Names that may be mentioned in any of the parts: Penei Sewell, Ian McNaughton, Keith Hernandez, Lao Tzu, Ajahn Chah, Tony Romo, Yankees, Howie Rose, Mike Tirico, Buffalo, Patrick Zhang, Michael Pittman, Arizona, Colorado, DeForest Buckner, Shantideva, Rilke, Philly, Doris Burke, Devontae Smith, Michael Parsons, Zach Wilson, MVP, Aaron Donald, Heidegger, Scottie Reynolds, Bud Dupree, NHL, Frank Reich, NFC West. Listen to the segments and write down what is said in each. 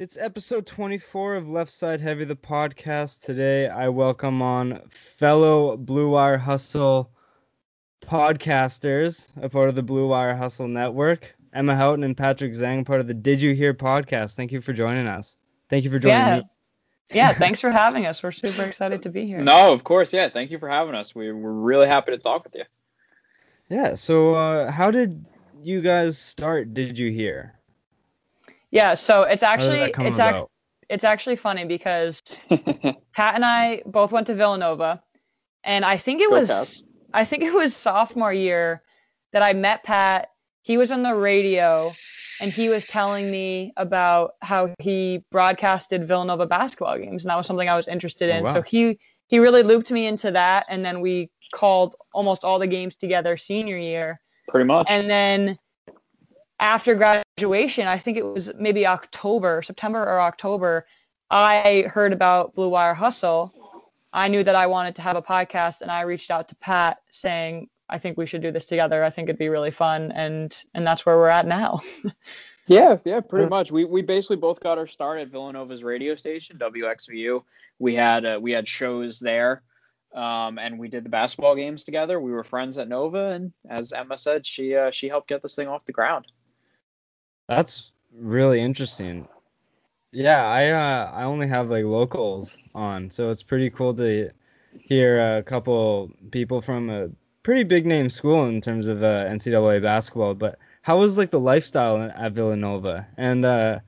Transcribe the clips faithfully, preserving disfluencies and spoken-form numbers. It's episode twenty-four of Left Side Heavy, the podcast. Today, I welcome on fellow Blue Wire Hustle podcasters, a part of the Blue Wire Hustle Network, Emma Houghton and Patrick Zhang, part of the Did You Hear podcast. Thank you for joining us. Thank you for joining yeah. me. Yeah, thanks for having us. We're super excited to be here. No, of course. Yeah, thank you for having us. We, we're really happy to talk with you. Yeah, so uh, how did you guys start Did You Hear? Yeah, so it's actually it's ac- it's actually funny because Pat and I both went to Villanova, and I think it Go was Pat. I think it was sophomore year that I met Pat. He was on the radio, and he was telling me about how he broadcasted Villanova basketball games, and that was something I was interested in. Oh, wow. So he he really looped me into that, and then we called almost all the games together senior year. Pretty much. And then after graduation, I think it was maybe October, September or October, I heard about Blue Wire Hustle. I knew that I wanted to have a podcast, and I reached out to Pat saying, I think we should do this together. I think it'd be really fun. And and that's where we're at now. yeah, yeah, pretty much. We we basically both got our start at Villanova's radio station, W X V U. We had uh, we had shows there. Um, and we did the basketball games together. We were friends at Nova, and as Emma said, she uh, she helped get this thing off the ground. That's really interesting. Yeah, I uh, I only have like locals on, so it's pretty cool to hear a couple people from a pretty big name school in terms of uh, N C double A basketball. But how was like the lifestyle at Villanova? And uh,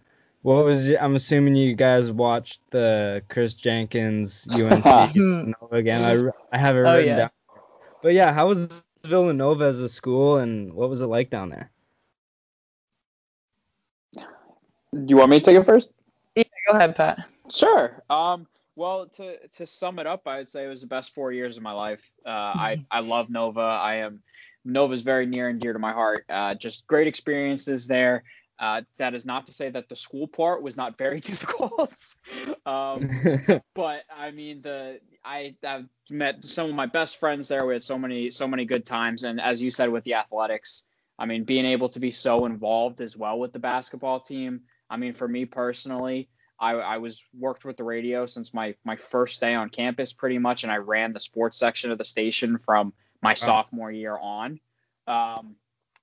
what was? I'm assuming you guys watched the Chris Jenkins U N C Villanova game. I I have it written oh, yeah. down. But yeah, how was Villanova as a school, and what was it like down there? Do you want me to take it first? Yeah, go ahead, Pat. Sure. Um, well, to to sum it up, I would say it was the best four years of my life. Uh, I, I love Nova. I am Nova's very near and dear to my heart. Uh, just great experiences there. Uh, that is not to say that the school part was not very difficult. um, but I mean, the I I've met some of my best friends there. We had so many so many good times, and as you said with the athletics, I mean, being able to be so involved as well with the basketball team. I mean, for me personally, I, I was worked with the radio since my, my first day on campus pretty much. And I ran the sports section of the station from my sophomore year on. Um,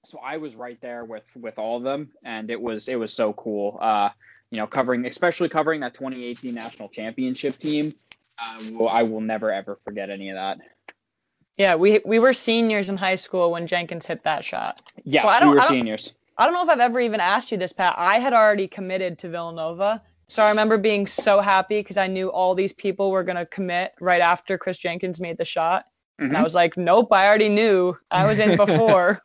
so I was right there with, with all of them. And it was, it was so cool. Uh, you know, covering, especially covering that twenty eighteen national championship team. Uh, well, I will never, ever forget any of that. Yeah, we we were seniors in high school when Jenkins hit that shot. Yes, so I don't, we were I seniors. I don't know if I've ever even asked you this, Pat. I had already committed to Villanova, so I remember being so happy because I knew all these people were going to commit right after Chris Jenkins made the shot. Mm-hmm. And I was like, nope, I already knew. I was in before.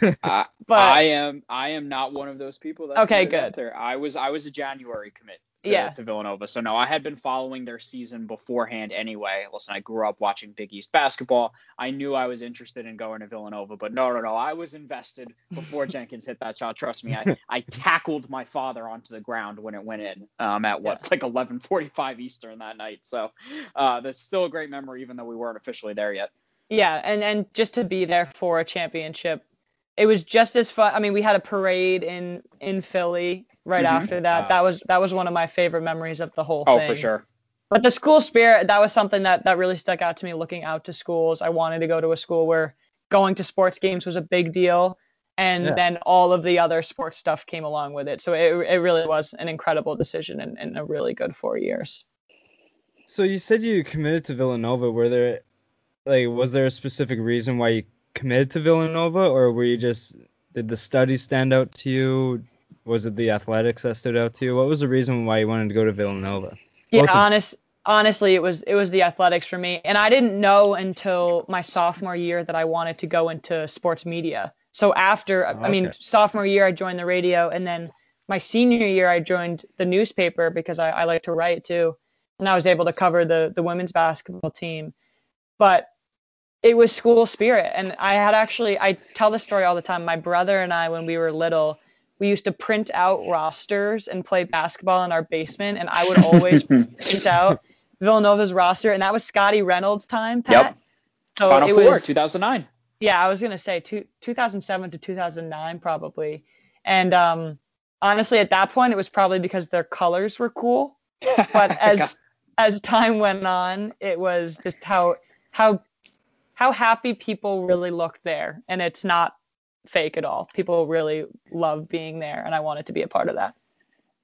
but I, I am I am not one of those people. That okay, good. There. I was I was a January commit. To, yeah. to Villanova. So no, I had been following their season beforehand anyway. Listen, I grew up watching Big East basketball. I knew I was interested in going to Villanova, but no, no, no. I was invested before Jenkins hit that shot. Trust me, I, I tackled my father onto the ground when it went in um, at what, yeah. like eleven forty-five Eastern that night. So uh, that's still a great memory, even though we weren't officially there yet. Yeah. And, and just to be there for a championship, it was just as fun. I mean, we had a parade in, in Philly. Right mm-hmm. after that, uh, that was that was one of my favorite memories of the whole oh, thing. Oh, for sure. But the school spirit, that was something that, that really stuck out to me looking out to schools. I wanted to go to a school where going to sports games was a big deal. And yeah. then all of the other sports stuff came along with it. So it it really was an incredible decision and, and a really good four years. So you said you committed to Villanova. Were there, like, was there a specific reason why you committed to Villanova? Or were you just, did the studies stand out to you? Was it the athletics that stood out to you? What was the reason why you wanted to go to Villanova? Yeah, honest, honestly, it was it was the athletics for me. And I didn't know until my sophomore year that I wanted to go into sports media. So after, oh, okay. I mean, sophomore year, I joined the radio. And then my senior year, I joined the newspaper because I, I like to write, too. And I was able to cover the the women's basketball team. But it was school spirit. And I had actually, I tell this story all the time. My brother and I, when we were little, we used to print out rosters and play basketball in our basement, and I would always print out Villanova's roster, and that was Scottie Reynolds' time, Pat. Yep. So Final it Four, was, two thousand nine. Yeah, I was going to say two, two thousand seven to two thousand nine probably. And um, honestly, at that point, it was probably because their colors were cool. But as as time went on, it was just how how how happy people really looked there, and it's not fake at all. People really love being there, and I wanted to be a part of that.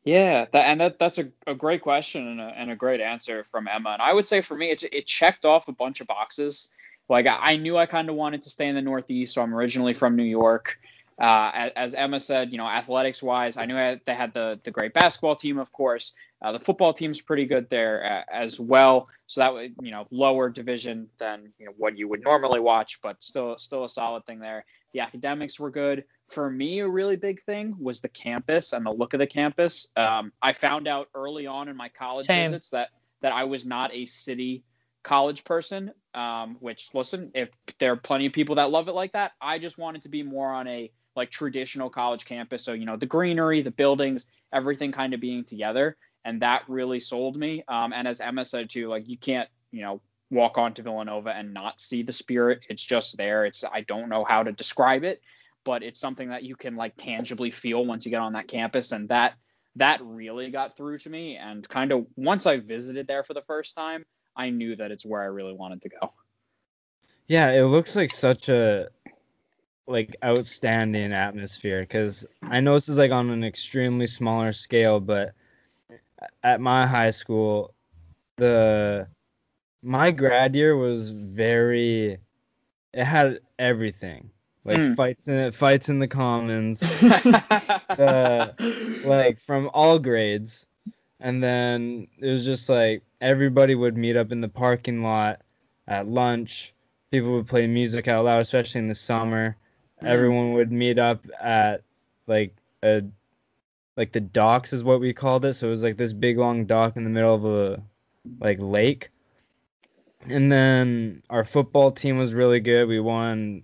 Yeah, that, and that that's a, a great question and a, and a great answer from Emma. And I would say for me, it it checked off a bunch of boxes. Like I, I knew I kind of wanted to stay in the Northeast, so I'm originally from New York. Uh, as, as Emma said, you know, athletics-wise, I knew I, they had the, the great basketball team, of course. Uh, the football team's pretty good there uh, as well. So that would, you know, lower division than you know what you would normally watch, but still, still a solid thing there. The academics were good. For me, a really big thing was the campus and the look of the campus. Um, I found out early on in my college Same. visits that that I was not a city college person. Um, which listen, if there are plenty of people that love it like that, I just wanted to be more on a like traditional college campus. So, you know, the greenery, the buildings, everything kind of being together. And that really sold me. Um, and as Emma said too, like you can't, you know, walk onto Villanova and not see the spirit. It's just there. It's, I don't know how to describe it, but it's something that you can like tangibly feel once you get on that campus. And that, that really got through to me. And kind of once I visited there for the first time, I knew that it's where I really wanted to go. Yeah. It looks like such a, like outstanding atmosphere, because I know this is like on an extremely smaller scale, but at my high school, the my grad year was very, it had everything, like mm. fights in fights in the commons, uh, like from all grades, and then it was just like everybody would meet up in the parking lot at lunch. People would play music out loud, especially in the summer. Everyone would meet up at like a like the docks is what we called it. So it was like this big long dock in the middle of a like lake. And then our football team was really good. We won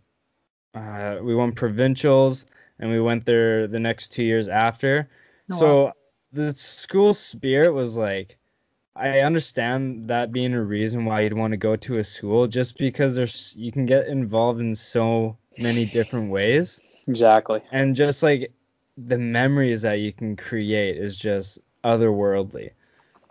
uh, we won provincials, and we went there the next two years after. Oh, so wow. The school spirit was like, I understand that being a reason why you'd want to go to a school, just because there's you can get involved in so many different ways. Exactly. And just like the memories that you can create is just otherworldly.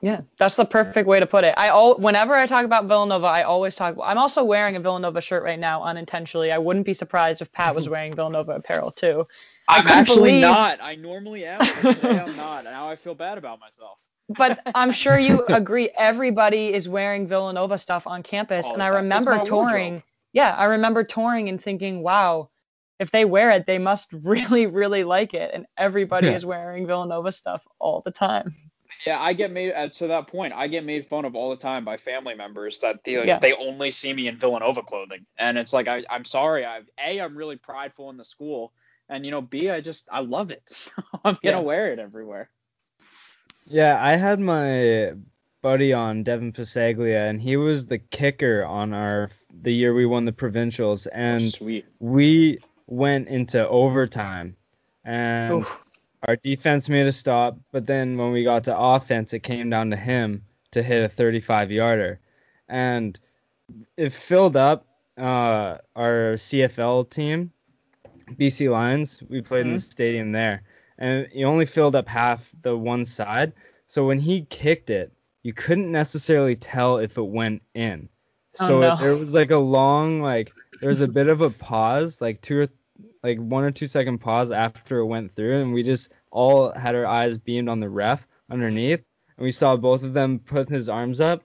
Yeah, that's the perfect way to put it. I all whenever I talk about Villanova, I always talk. I'm also wearing a Villanova shirt right now unintentionally. I wouldn't be surprised if Pat was wearing Villanova apparel too. I'm actually believe... not. I normally am. Today I'm not. Now I feel bad about myself. But I'm sure you agree. Everybody is wearing Villanova stuff on campus, all and I remember touring. Wardrobe. Yeah, I remember touring and thinking, wow, if they wear it, they must really, really like it. And everybody yeah. is wearing Villanova stuff all the time. Yeah, I get made uh, to that point. I get made fun of all the time by family members that they, yeah. they only see me in Villanova clothing. And it's like, I, I'm sorry. I, A, I'm really prideful in the school. And, you know, B, I just I love it. So I'm going to yeah. wear it everywhere. Yeah, I had my buddy on, Devin Piseglia, and he was the kicker on our the year we won the provincials, and Sweet. we went into overtime, and Oof. our defense made a stop, but then when we got to offense, it came down to him to hit a thirty-five yarder, and it filled up uh, our C F L team, B C Lions. We played mm-hmm. in the stadium there, and he only filled up half the one side, so when he kicked it, you couldn't necessarily tell if it went in. So oh, no. there was like a long, like there was a bit of a pause, like two or like one or two second pause after it went through. And we just all had our eyes beamed on the ref underneath. And we saw both of them put his arms up,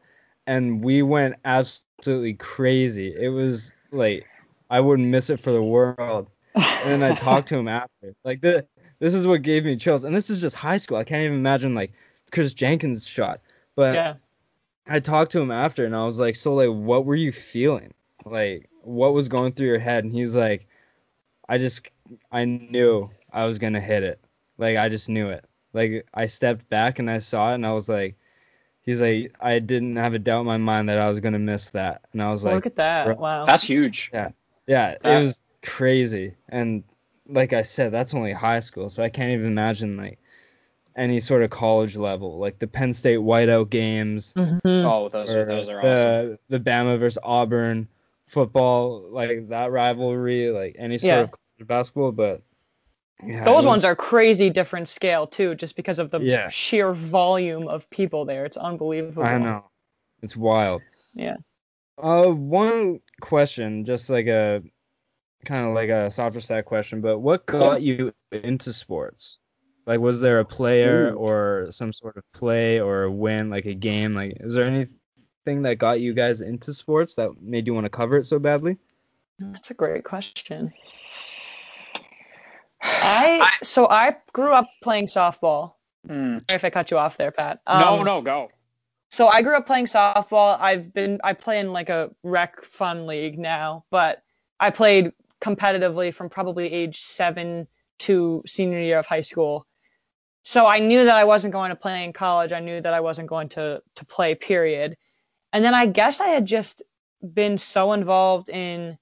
and we went absolutely crazy. It was like, I wouldn't miss it for the world. And then I talked to him after, like the, this is what gave me chills. And this is just high school. I can't even imagine like Chris Jenkins' shot. But yeah. I talked to him after, and I was like, so, like, what were you feeling? Like, what was going through your head? And he's like, I just, I knew I was going to hit it. Like, I just knew it. Like, I stepped back, and I saw it, and I was like, he's like, I didn't have a doubt in my mind that I was going to miss that. And I was like. Look at that. Wow. That's huge. Yeah. Yeah. That. It was crazy. And like I said, that's only high school, so I can't even imagine, like, any sort of college level, like the Penn State whiteout games. Mm-hmm. Oh, those are, those are the, awesome. The Bama versus Auburn football, like that rivalry, like any sort yeah. of college basketball. But Yeah, Those I mean, ones are crazy different scale, too, just because of the yeah. sheer volume of people there. It's unbelievable. I know. It's wild. Yeah. Uh, one question, just like a kind of like a softer side question, but what got yeah. you into sports? Like, was there a player Ooh. or some sort of play or a win, like a game? Like, is there anything that got you guys into sports that made you want to cover it so badly? That's a great question. I so I grew up playing softball. Mm. Sorry if I cut you off there, Pat. Um, no, no, go. So I grew up playing softball. I've been I play in like a rec fun league now, but I played competitively from probably age seven to senior year of high school. So I knew that I wasn't going to play in college. I knew that I wasn't going to to play, period. And then I guess I had just been so involved in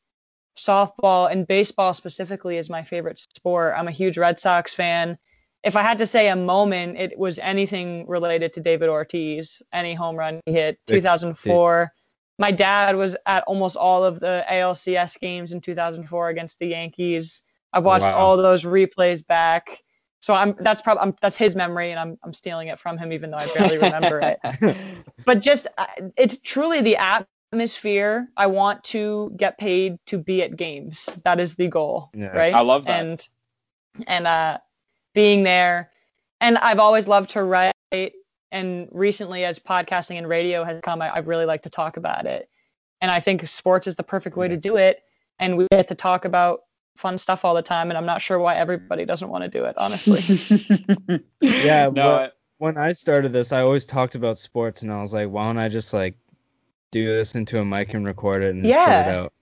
softball, and baseball specifically is my favorite sport. I'm a huge Red Sox fan. If I had to say a moment, it was anything related to David Ortiz, any home run he hit, two thousand four. My dad was at almost all of the A L C S games in two thousand four against the Yankees. I've watched wow. all those replays back. So I'm that's probably I'm, that's his memory, and I'm I'm stealing it from him, even though I barely remember it. But just it's truly the atmosphere. I want to get paid to be at games. That is the goal, yeah, right? I love that. And and uh, being there, and I've always loved to write. And recently, as podcasting and radio has come, I, I really like to talk about it. And I think sports is the perfect way to do it. And we get to talk about fun stuff all the time, and I'm not sure why everybody doesn't want to do it, honestly. yeah, no, when I started this, I always talked about sports, and I was like, why don't I just like do this into a mic and record it and yeah. put it out?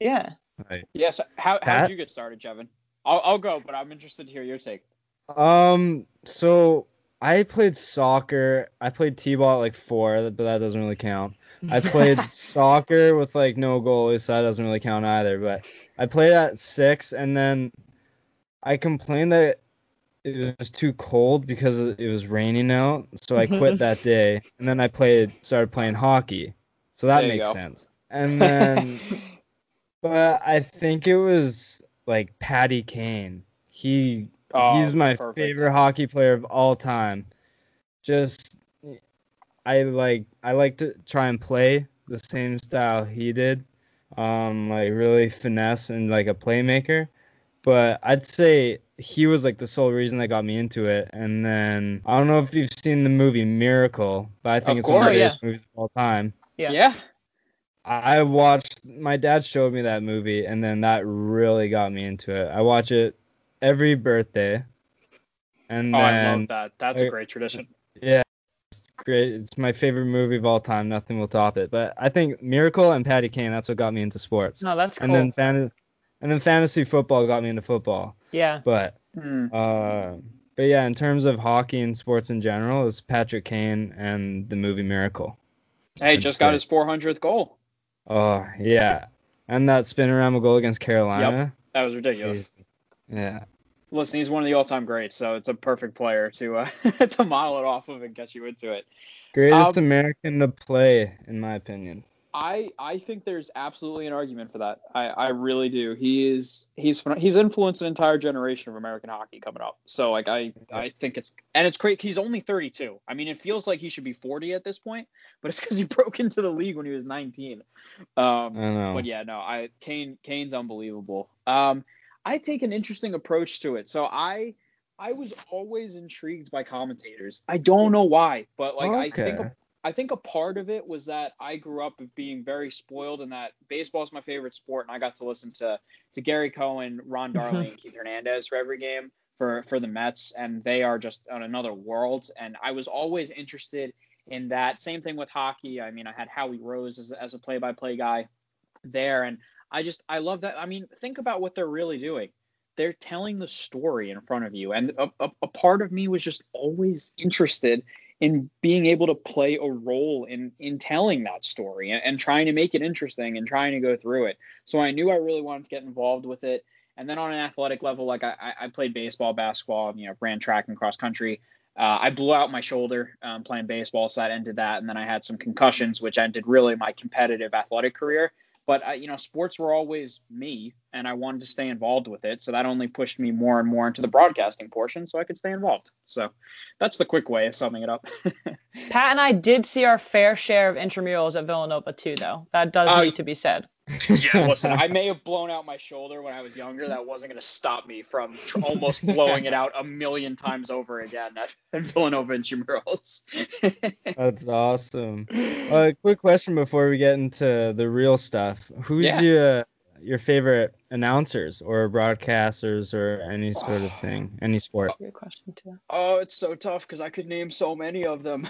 Yeah. Right. Yeah. So how how did you get started, Jevin? I'll I'll go, but I'm interested to hear your take. Um. So I played soccer. I played t-ball at like four, but that doesn't really count. I played soccer with like no goalies, so that doesn't really count either. But I played at six, and then I complained that it was too cold because it was raining out, so I quit that day. And then I played, started playing hockey, so that makes go. sense. And then, but I think it was like Patty Kane. He oh, he's my perfect. favorite hockey player of all time. Just. I like I like to try and play the same style he did, um, like really finesse and like a playmaker. But I'd say he was like the sole reason that got me into it. And then I don't know if you've seen the movie Miracle, but I think of it's course, one of the greatest yeah. movies of all time. Yeah. yeah. I watched. My dad showed me that movie, and then that really got me into it. I watch it every birthday. And oh, then, I love that. That's a great tradition. Yeah. Great. It's my favorite movie of all time. Nothing will top it. But I think Miracle and Patty Kane, that's what got me into sports. No, that's cool. And then, fan- and then fantasy football got me into football. Yeah. But, mm. uh, but yeah, in terms of hockey and sports in general, it's Patrick Kane and the movie Miracle. Hey, just state. got his four hundredth goal. Oh, yeah. And that spin around goal against Carolina. Yep. That was ridiculous. Jeez. Yeah. Listen, he's one of the all-time greats, so it's a perfect player to uh, to model it off of and get you into it. Greatest um, American to play, in my opinion. I, I think there's absolutely an argument for that. I, I really do. He is he's he's influenced an entire generation of American hockey coming up. So like I I think it's and it's great. He's only thirty-two. I mean, it feels like he should be forty at this point, but it's because he broke into the league when he was nineteen. Um, I know. But yeah, no, I Kane Kane's unbelievable. Um. I take an interesting approach to it. So I I was always intrigued by commentators. I don't know why, but like okay. I think a, I think a part of it was that I grew up being very spoiled in that baseball is my favorite sport, and I got to listen to to Gary Cohen, Ron Darling, and Keith Hernandez for every game for for the Mets, and they are just on another world. And I was always interested in that. Same thing with hockey. I mean, I had Howie Rose as, as a play-by-play guy there, and I just, I love that. I mean, think about what they're really doing. They're telling the story in front of you. And a, a, a part of me was just always interested in being able to play a role in, in telling that story and, and trying to make it interesting and trying to go through it. So I knew I really wanted to get involved with it. And then on an athletic level, like I, I played baseball, basketball, you know, ran track and cross country. Uh, I blew out my shoulder um, playing baseball, so that ended that. And then I had some concussions, which ended really my competitive athletic career. But, I, you know, sports were always me, and I wanted to stay involved with it. So that only pushed me more and more into the broadcasting portion so I could stay involved. So that's the quick way of summing it up. Pat and I did see our fair share of intramurals at Villanova, too, though. That does uh, need to be said. Yeah, listen, I may have blown out my shoulder when I was younger. That wasn't going to stop me from tr- almost blowing it out a million times over again at Villanova intramurals. That's awesome. Uh, quick question before we get into the real stuff. Who's yeah. your, your favorite announcers or broadcasters or any sort of thing, any sport? That's a good question too. Oh, it's so tough because I could name so many of them.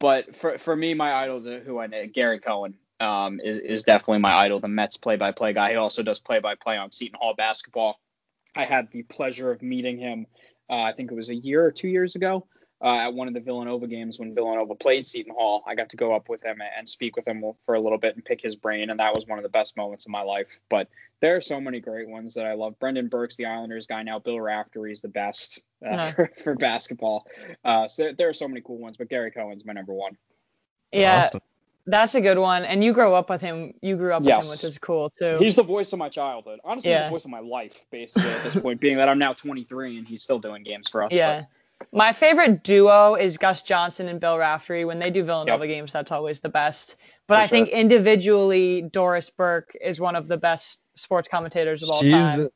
But for for me, my idol is who I named, Gary Cohen. Um, is, is definitely my idol, the Mets play-by-play guy. He also does play-by-play on Seton Hall basketball. I had the pleasure of meeting him, uh, I think it was a year or two years ago, uh, at one of the Villanova games when Villanova played Seton Hall. I got to go up with him and speak with him for a little bit and pick his brain, and that was one of the best moments of my life. But there are so many great ones that I love. Brendan Burke's the Islanders guy now. Bill Raftery's the best uh, yeah. for, for basketball. Uh, so there, there are so many cool ones, but Gary Cohen's my number one. Yeah. Awesome. That's a good one. And you grow up with him. You grew up yes. with him, which is cool, too. He's the voice of my childhood. Honestly, yeah. he's the voice of my life, basically, at this point, being that I'm now twenty-three and he's still doing games for us. Yeah. But. My favorite duo is Gus Johnson and Bill Raftery. When they do Villanova yep. games, that's always the best. But for I sure. think individually, Doris Burke is one of the best sports commentators of all she's, time.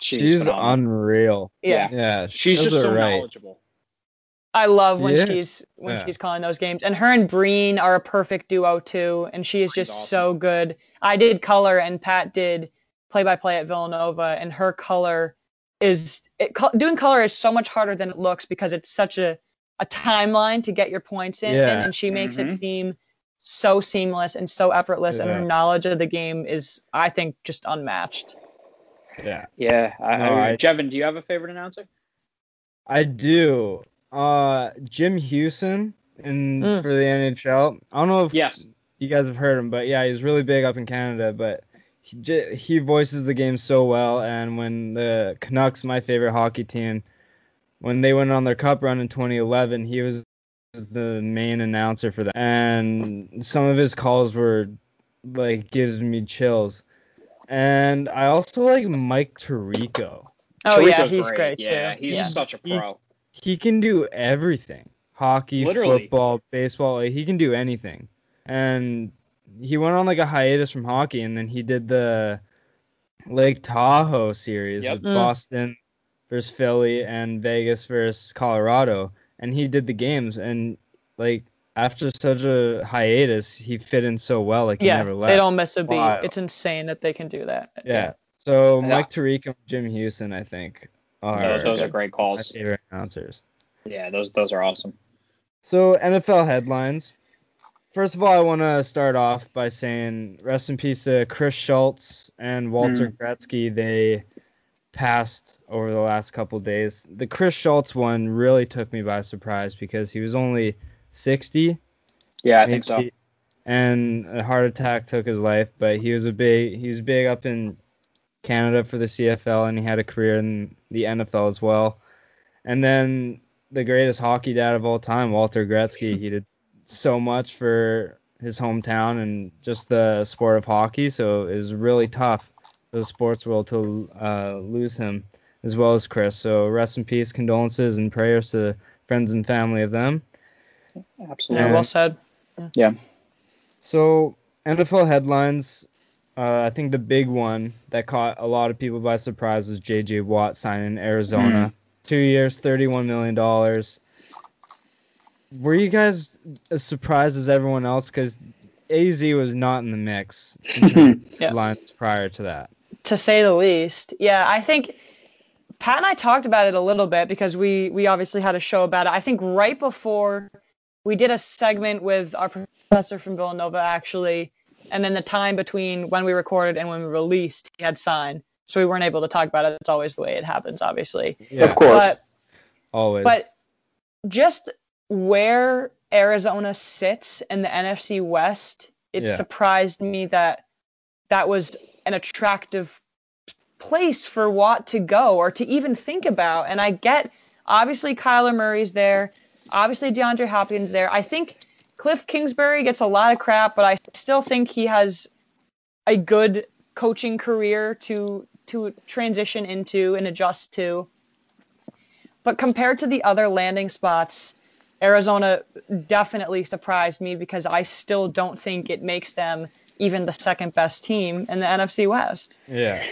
She's, she's unreal. Yeah. yeah. She's just so right. knowledgeable. I love when yeah. she's when yeah. she's calling those games. And her and Breen are a perfect duo, too. And she is just awesome. So good. I did color, and Pat did play-by-play at Villanova. And her color is it, – doing color is so much harder than it looks because it's such a, a timeline to get your points in. Yeah. And, and she makes mm-hmm. it seem so seamless and so effortless. Yeah. And her knowledge of the game is, I think, just unmatched. Yeah. Yeah. I, no, I, I, Jevin, do you have a favorite announcer? I do. Uh, Jim Hewson in mm. for the N H L. I don't know if yes. you guys have heard him, but yeah, he's really big up in Canada. But he he voices the game so well. And when the Canucks, my favorite hockey team, when they went on their cup run in twenty eleven, he was the main announcer for that. And some of his calls were like gives me chills. And I also like Mike Tirico. Oh Tirico's yeah, he's great, great too. Yeah, he's yeah. such a pro. He, He can do everything. Hockey, Literally. football, baseball. Like, he can do anything. And he went on like a hiatus from hockey, and then he did the Lake Tahoe series yep. with mm. Boston versus Philly and Vegas versus Colorado. And he did the games. And like after such a hiatus, he fit in so well. Like yeah, he never left. They don't miss a beat. Wow. It's insane that they can do that. Yeah. yeah. So yeah. Mike Tirico and Jim Hewson, I think. Are those those are great calls. My favorite announcers. Yeah, those those are awesome. So N F L headlines. First of all, I want to start off by saying rest in peace to Chris Schultz and Walter mm. Gretzky. They passed over the last couple of days. The Chris Schultz one really took me by surprise because he was only sixty. Yeah, I think so. And a heart attack took his life, but he was a big he was big up in Canada for the C F L, and he had a career in the N F L as well. And then the greatest hockey dad of all time, Walter Gretzky, he did so much for his hometown and just the sport of hockey, so it was really tough for the sports world to uh, lose him, as well as Chris. So rest in peace, condolences, and prayers to friends and family of them. Absolutely. And well said. Yeah. So N F L headlines. Uh, I think the big one that caught a lot of people by surprise was J J. Watt signing in Arizona. Mm. Two years, thirty-one million dollars. Were you guys as surprised as everyone else? Because A Z was not in the mix in the yeah. lines prior to that. To say the least. Yeah, I think Pat and I talked about it a little bit because we, we obviously had a show about it. I think right before we did a segment with our professor from Villanova, actually. And then the time between when we recorded and when we released, he had signed. So we weren't able to talk about it. It's always the way it happens, obviously. Yeah, of course. But, always. But just where Arizona sits in the N F C West, it yeah. surprised me that that was an attractive place for Watt to go or to even think about. And I get, obviously, Kyler Murray's there. Obviously, DeAndre Hopkins there. I think Cliff Kingsbury gets a lot of crap, but I still think he has a good coaching career to to transition into and adjust to. But compared to the other landing spots, Arizona definitely surprised me because I still don't think it makes them even the second best team in the N F C West. Yeah.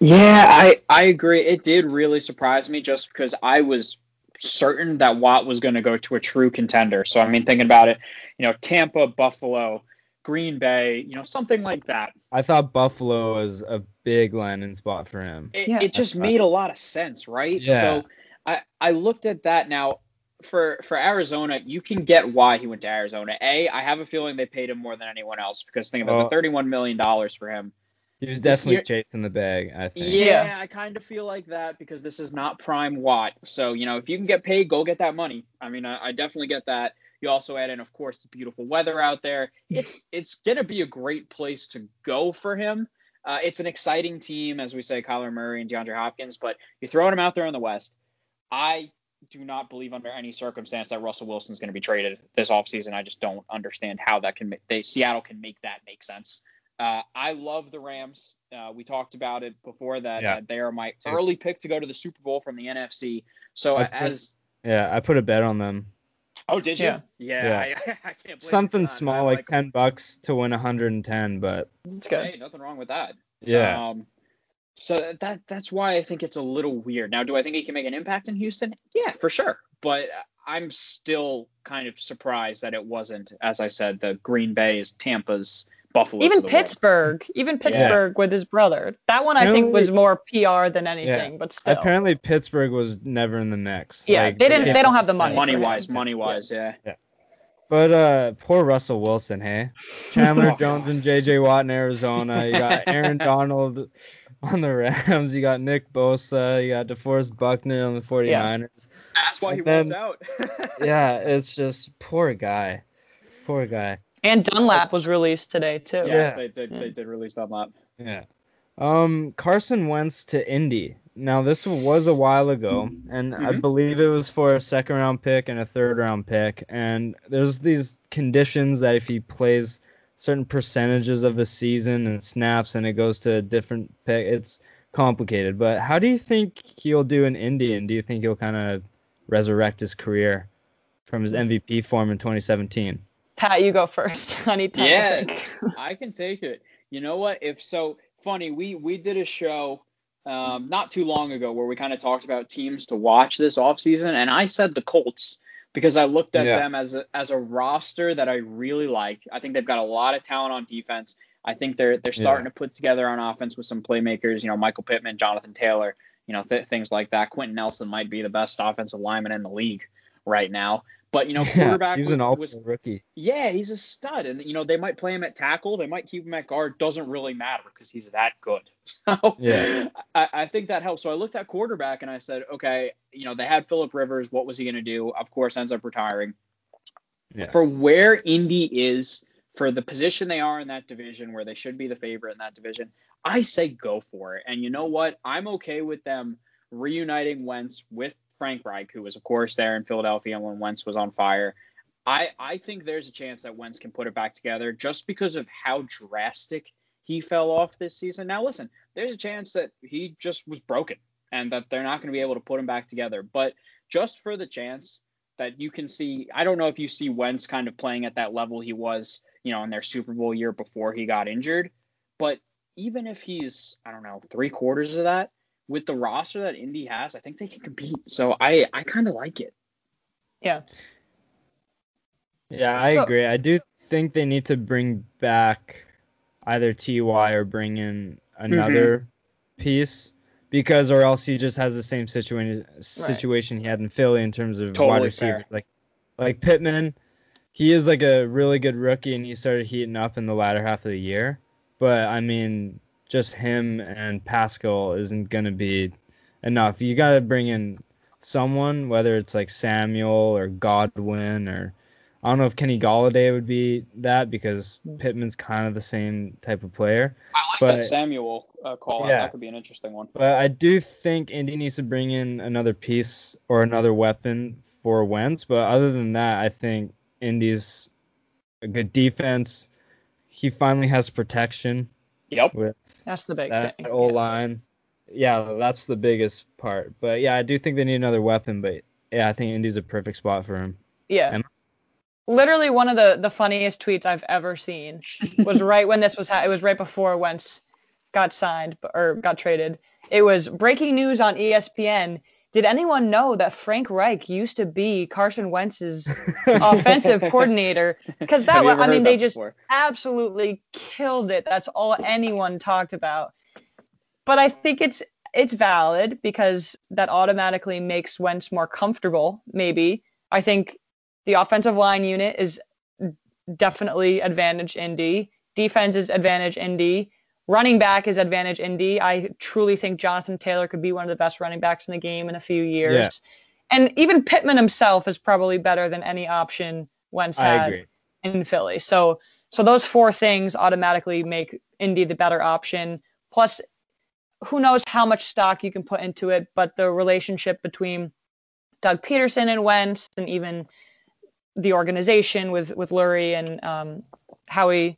Yeah, I, I agree. It did really surprise me just because I was certain that Watt was going to go to a true contender. So, I mean, thinking about it, you know, Tampa, Buffalo, Green Bay, you know, something like that. I thought Buffalo was a big landing spot for him. It, yeah. it just made a lot of sense, right? Yeah. So I, I looked at that now. For for Arizona, you can get why he went to Arizona. A, I have a feeling they paid him more than anyone else because think about oh, the thirty-one million dollars for him. He was definitely year, chasing the bag, I think. Yeah, yeah, I kind of feel like that because this is not prime Watt. So, you know, if you can get paid, go get that money. I mean, I, I definitely get that. You also add in, of course, the beautiful weather out there. It's it's going to be a great place to go for him. Uh, it's an exciting team, as we say, Kyler Murray and DeAndre Hopkins, but you're throwing him out there in the West. I do not believe under any circumstance that Russell Wilson is going to be traded this offseason. I just don't understand how that can make they Seattle can make that make sense. Uh, I love the Rams. Uh, we talked about it before that yeah. uh, they are my early pick to go to the Super Bowl from the N F C. So I as put, yeah, I put a bet on them. Oh, did you? Yeah, yeah, yeah. I, I can't. Something small, like, like ten bucks to win one hundred ten, but it's good. Hey, nothing wrong with that. Yeah. Um, So that that's why I think it's a little weird. Now, do I think he can make an impact in Houston? Yeah, for sure. But I'm still kind of surprised that it wasn't, as I said, the Green Bay's, Tampa's, Buffalo's. Even Pittsburgh. World. Even Pittsburgh yeah. with his brother. That one, apparently, I think, was more P R than anything, yeah. but still. Apparently, Pittsburgh was never in the mix. Yeah, like, they didn't. They don't have the money. Money-wise, money-wise, yeah. yeah. But uh, poor Russell Wilson, hey? Chandler Jones and J J. Watt in Arizona. You got Aaron Donald on the Rams, you got Nick Bosa, you got DeForest Buckner on the 49ers. Yeah. That's why and he then, wants out. yeah, it's just poor guy. Poor guy. And Dunlap was released today, too. Yes, yeah. they, did, they did release Dunlap. Yeah. Um, Carson Wentz to Indy. Now, this was a while ago, and mm-hmm. I believe it was for a second-round pick and a third-round pick. And there's these conditions that if he plays certain percentages of the season and snaps and it goes to a different pick. It's complicated, but how do you think he'll do in Indy? And do you think he'll kind of resurrect his career from his M V P form in twenty seventeen? Pat, you go first. I need time. Yeah, I can take it. You know what? If so, funny, we, we did a show um, not too long ago where we kind of talked about teams to watch this offseason, and I said the Colts. Because I looked at yeah. them as a, as a roster that I really like. I think they've got a lot of talent on defense. I think they're they're starting yeah. to put together on offense with some playmakers. You know, Michael Pittman, Jonathan Taylor, you know, th- things like that. Quentin Nelson might be the best offensive lineman in the league right now. But, you know, quarterback yeah, he's an was, was rookie. Yeah, he's a stud. And, you know, they might play him at tackle. They might keep him at guard. Doesn't really matter because he's that good. So yeah. I, I think that helps. So I looked at quarterback and I said, okay, you know, they had Phillip Rivers. What was he going to do? Of course, ends up retiring. Yeah. For where Indy is, for the position they are in that division, where they should be the favorite in that division, I say go for it. And you know what? I'm okay with them reuniting Wentz with Frank Reich, who was, of course, there in Philadelphia when Wentz was on fire. I, I think there's a chance that Wentz can put it back together just because of how drastic he fell off this season. Now, listen, there's a chance that he just was broken and that they're not going to be able to put him back together. But just for the chance that you can see, I don't know if you see Wentz kind of playing at that level he was, you know, in their Super Bowl year before he got injured. But even if he's, I don't know, three quarters of that, with the roster that Indy has, I think they can compete. So I, I kind of like it. Yeah. Yeah, I so, agree. I do think they need to bring back either T Y or bring in another mm-hmm. piece because or else he just has the same situa- situation right. he had in Philly in terms of totally wide receivers. Fair. Like like Pittman, he is like a really good rookie and he started heating up in the latter half of the year. But, I mean, just him and Pascal isn't going to be enough. You got to bring in someone, whether it's like Samuel or Godwin or I don't know if Kenny Golladay would be that because Pittman's kind of the same type of player. I like but, that Samuel uh, call. Yeah, that could be an interesting one. But I do think Indy needs to bring in another piece or another weapon for Wentz. But other than that, I think Indy's a good defense. he finally has protection. Yep. With that's the big that thing. That O-line. Yeah. yeah, that's the biggest part. But, yeah, I do think they need another weapon. But, yeah, I think Indy's a perfect spot for him. Yeah. And- Literally one of the, the funniest tweets I've ever seen was right when this was ha- – it was right before Wentz got signed or got traded. It was breaking news on E S P N. Did anyone know that Frank Reich used to be Carson Wentz's offensive coordinator? Because that was – I mean, they just before? absolutely killed it. That's all anyone talked about. But I think it's it's valid because that automatically makes Wentz more comfortable maybe. I think – the offensive line unit is definitely advantage Indy. Defense is advantage Indy. Running back is advantage Indy. I truly think Jonathan Taylor could be one of the best running backs in the game in a few years. Yeah. And even Pittman himself is probably better than any option Wentz had in Philly. So, so those four things automatically make Indy the better option. Plus, who knows how much stock you can put into it, but the relationship between Doug Peterson and Wentz and even – the organization with, with Lurie and um, Howie,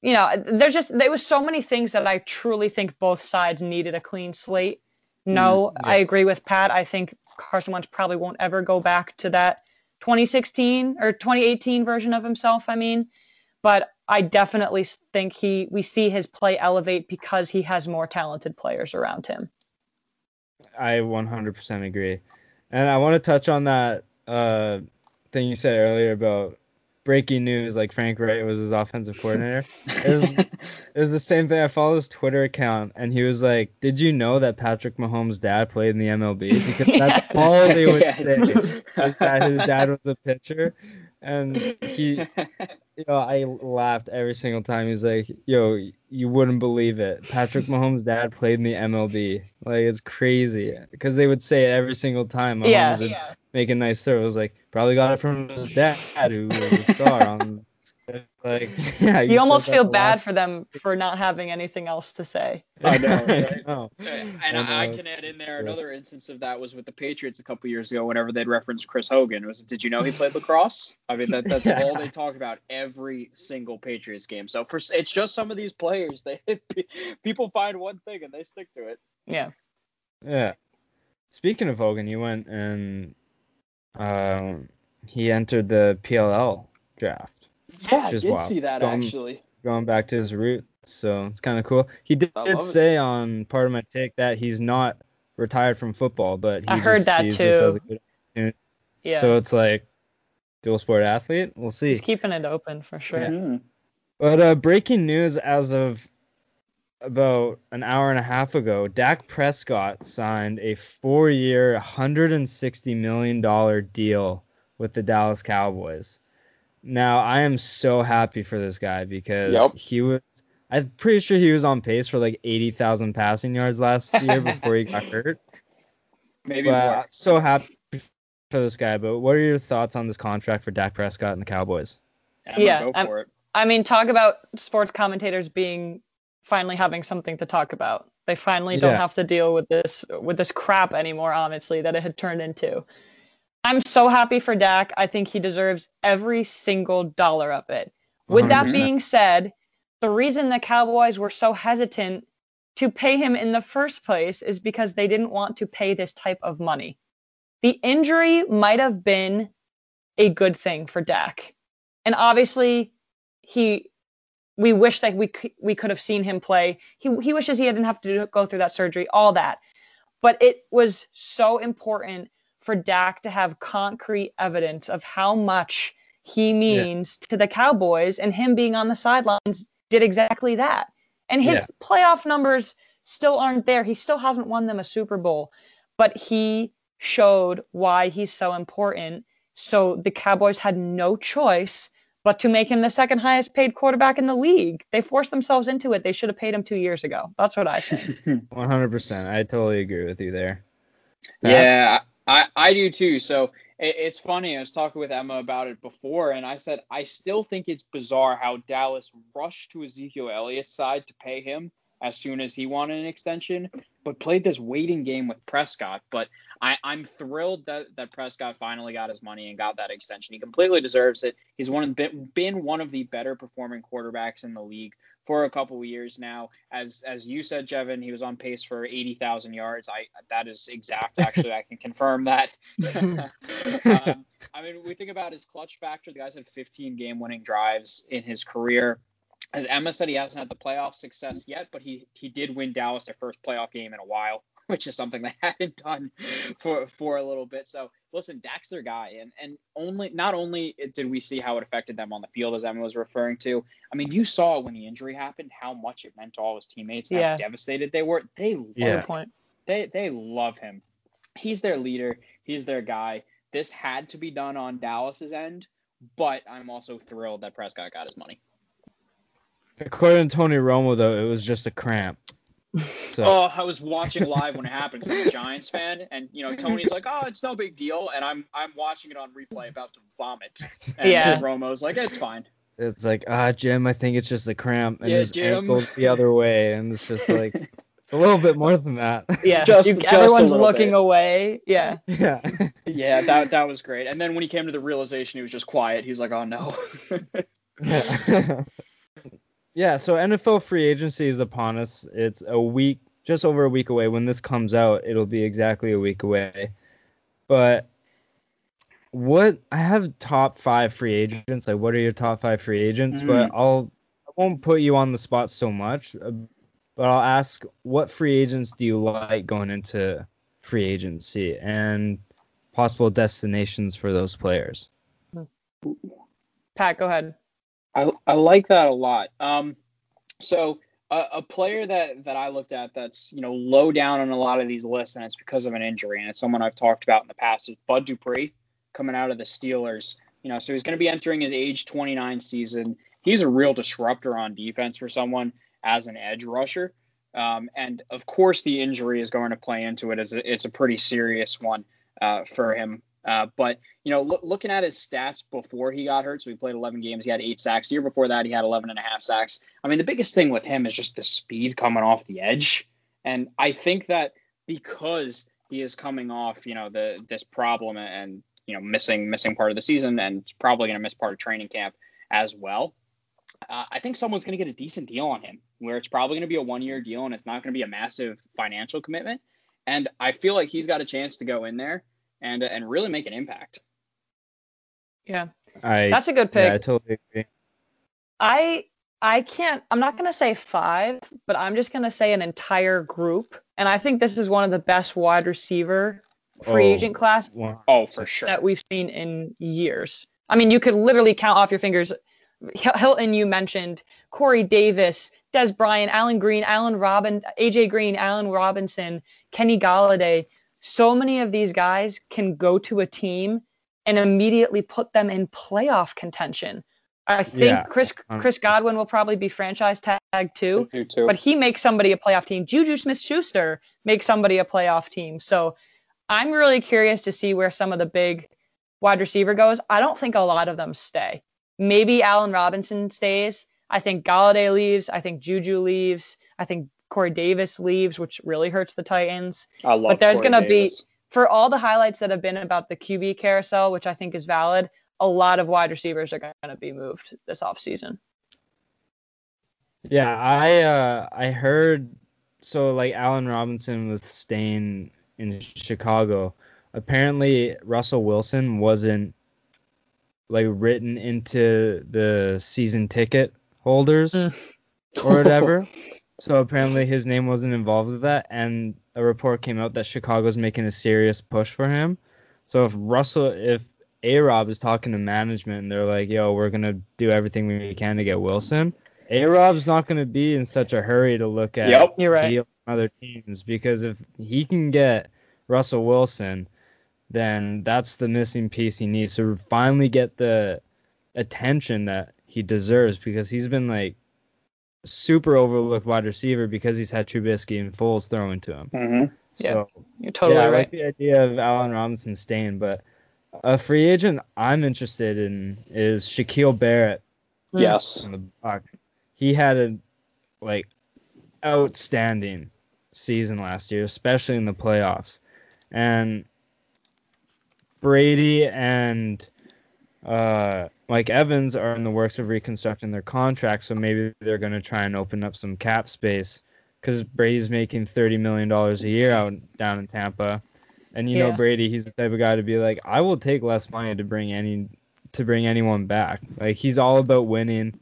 you know, there's just, there was so many things that I truly think both sides needed a clean slate. No, mm, yeah. I agree with Pat. I think Carson Wentz probably won't ever go back to that twenty sixteen or twenty eighteen version of himself. I mean, but I definitely think he, we see his play elevate because he has more talented players around him. I one hundred percent agree. And I want to touch on that, uh, thing you said earlier about breaking news, like Frank Wright was his offensive coordinator. It was, it was the same thing. I follow his Twitter account, and he was like, "Did you know that Patrick Mahomes' dad played in the M L B?" Because yes. that's all they would yes. say. That his dad was a pitcher, and he, you know, I laughed every single time. He was like, "Yo, you wouldn't believe it. Patrick Mahomes' dad played in the M L B. Like, it's crazy." Because they would say it every single time. Mahomes yeah. would, yeah. make a nice serve. I was like, probably got it from his dad, who was a star. On, like, yeah, you almost feel bad for them for not having anything else to say. I know, right? I know. And, and I, I can add in there another instance of that was with the Patriots a couple years ago. Whenever they'd reference Chris Hogan, it was, did you know he played lacrosse? I mean, that, that's yeah. all they talk about every single Patriots game. So for it's just some of these players, they people find one thing and they stick to it. Yeah. Yeah. Speaking of Hogan, you went and. Um, he entered the P L L draft. Yeah, I did wild. see that going, actually. Going back to his roots, so it's kind of cool. He did, did say it. on part of my take that he's not retired from football, but he I just heard that sees too. this as a good opportunity. Yeah. So it's like dual sport athlete. We'll see. He's keeping it open for sure. Yeah. Mm. But uh, breaking news as of about an hour and a half ago, Dak Prescott signed a four-year, one hundred sixty million dollars deal with the Dallas Cowboys. Now, I am so happy for this guy because yep. he was, I'm pretty sure he was on pace for like eighty thousand passing yards last year before he got hurt. Maybe but more. I'm so happy for this guy. But what are your thoughts on this contract for Dak Prescott and the Cowboys? Yeah, yeah go for I'm, it. I mean, talk about sports commentators being finally having something to talk about. They finally don't yeah. have to deal with this with this crap anymore, honestly, that it had turned into. I'm so happy for Dak. I think he deserves every single dollar of it. With one hundred percent that being said, the reason the Cowboys were so hesitant to pay him in the first place is because they didn't want to pay this type of money. The injury might have been a good thing for Dak. And obviously, he... We wish that we we could have seen him play. He he wishes he didn't have to do, go through that surgery, all that. But it was so important for Dak to have concrete evidence of how much he means yeah. to the Cowboys, and him being on the sidelines did exactly that. And his yeah. playoff numbers still aren't there. He still hasn't won them a Super Bowl, but he showed why he's so important. So the Cowboys had no choice but to make him the second highest paid quarterback in the league. They forced themselves into it. They should have paid him two years ago. That's what I think. one hundred percent. I totally agree with you there. Pat? Yeah, I, I do too. So it, it's funny. I was talking with Emma about it before, and I said, I still think it's bizarre how Dallas rushed to Ezekiel Elliott's side to pay him. as soon as he wanted an extension, but played this waiting game with Prescott. But I, I'm thrilled that, that Prescott finally got his money and got that extension. He completely deserves it. He's one of the, been one of the better performing quarterbacks in the league for a couple of years now. As as you said, Jevin, he was on pace for eighty thousand yards. I that is exact, actually. I can confirm that. um, I mean, we think about his clutch factor. The guy's had fifteen game-winning drives in his career. As Emma said, he hasn't had the playoff success yet, but he, he did win Dallas their first playoff game in a while, which is something they hadn't done for for a little bit. So, listen, Dak's their guy. And, and only not only did we see how it affected them on the field, as Emma was referring to, I mean, you saw when the injury happened how much it meant to all his teammates, yeah. how devastated they were. They love yeah. him. They, they love him. He's their leader. He's their guy. This had to be done on Dallas's end, but I'm also thrilled that Prescott got his money. According to Tony Romo, though, it was just a cramp. So. Oh, I was watching live when it happened because I'm a Giants fan, and you know Tony's like, "Oh, it's no big deal," and I'm I'm watching it on replay, about to vomit. And yeah. Romo's like, "It's fine." It's like, ah, Jim, I think it's just a cramp, and yeah, his Jim. ankle's the other way, and it's just like it's a little bit more than that. Yeah, just, you, just everyone's looking bit. away. Yeah. Yeah. yeah, that that was great. And then when he came to the realization, he was just quiet. He was like, "Oh no." yeah. Yeah, so N F L free agency is upon us. It's a week, just over a week away. When this comes out, it'll be exactly a week away. But what I have top five free agents. Like, what are your top five free agents? Mm-hmm. But I'll I won't put you on the spot so much. But I'll ask, what free agents do you like going into free agency and possible destinations for those players? Pat, go ahead. I, I like that a lot. Um, so a, a player that, that I looked at that's, you know, low down on a lot of these lists, and it's because of an injury, and it's someone I've talked about in the past, is Bud Dupree coming out of the Steelers. You know, so he's going to be entering his age twenty-nine season. He's a real disruptor on defense for someone as an edge rusher. Um, and, of course, the injury is going to play into it. As a, it's a pretty serious one uh, for him. Uh, but, you know, lo- looking at his stats before he got hurt, so he played eleven games, he had eight sacks. The year before that, he had eleven and a half sacks. I mean, the biggest thing with him is just the speed coming off the edge. And I think that because he is coming off, you know, the this problem and, you know, missing missing part of the season and probably going to miss part of training camp as well, uh, I think someone's going to get a decent deal on him where it's probably going to be a one-year deal and it's not going to be a massive financial commitment. And I feel like he's got a chance to go in there and uh, and really make an impact. Yeah, I, that's a good pick. Yeah, I totally agree. I, I can't, I'm not going to say five, but I'm just going to say an entire group. And I think this is one of the best wide receiver free oh, agent class oh, for sure. that we've seen in years. I mean, you could literally count off your fingers. Hilton, you mentioned, Corey Davis, Des Bryant, Allen Green, Allen Robin, A J Green, Allen Robinson, Kenny Galladay. So many of these guys can go to a team and immediately put them in playoff contention. I think yeah, Chris um, Chris Godwin will probably be franchise tag too, too, but he makes somebody a playoff team. Juju Smith-Schuster makes somebody a playoff team. So I'm really curious to see where some of the big wide receiver goes. I don't think a lot of them stay. Maybe Allen Robinson stays. I think Galladay leaves. I think Juju leaves. I think Corey Davis leaves, which really hurts the Titans. I love but there's going to be, for all the highlights that have been about the Q B carousel, which I think is valid, a lot of wide receivers are going to be moved this offseason. Yeah, I uh, I heard, so like Allen Robinson was staying in Chicago. Apparently Russell Wilson wasn't like written into the season ticket holders or whatever. So apparently his name wasn't involved with that, and a report came out that Chicago's making a serious push for him. So if Russell, if A-Rob is talking to management and they're like, yo, we're going to do everything we can to get Wilson, A-Rob's not going to be in such a hurry to look at yep, you're right. deal from other teams, because if he can get Russell Wilson, then that's the missing piece he needs to finally get the attention that he deserves, because he's been like, super overlooked wide receiver because he's had Trubisky and Foles throwing to him. Mm-hmm. So, yeah, you're totally yeah, right. I like the idea of Allen Robinson staying, but a free agent I'm interested in is Shaquille Barrett. Yes. He had a like outstanding season last year, especially in the playoffs. And Brady and uh, Mike Evans are in the works of reconstructing their contracts, so maybe they're going to try and open up some cap space because Brady's making thirty million dollars a year out down in Tampa. And, you yeah. know, Brady, he's the type of guy to be like, I will take less money to bring any to bring anyone back. Like, he's all about winning.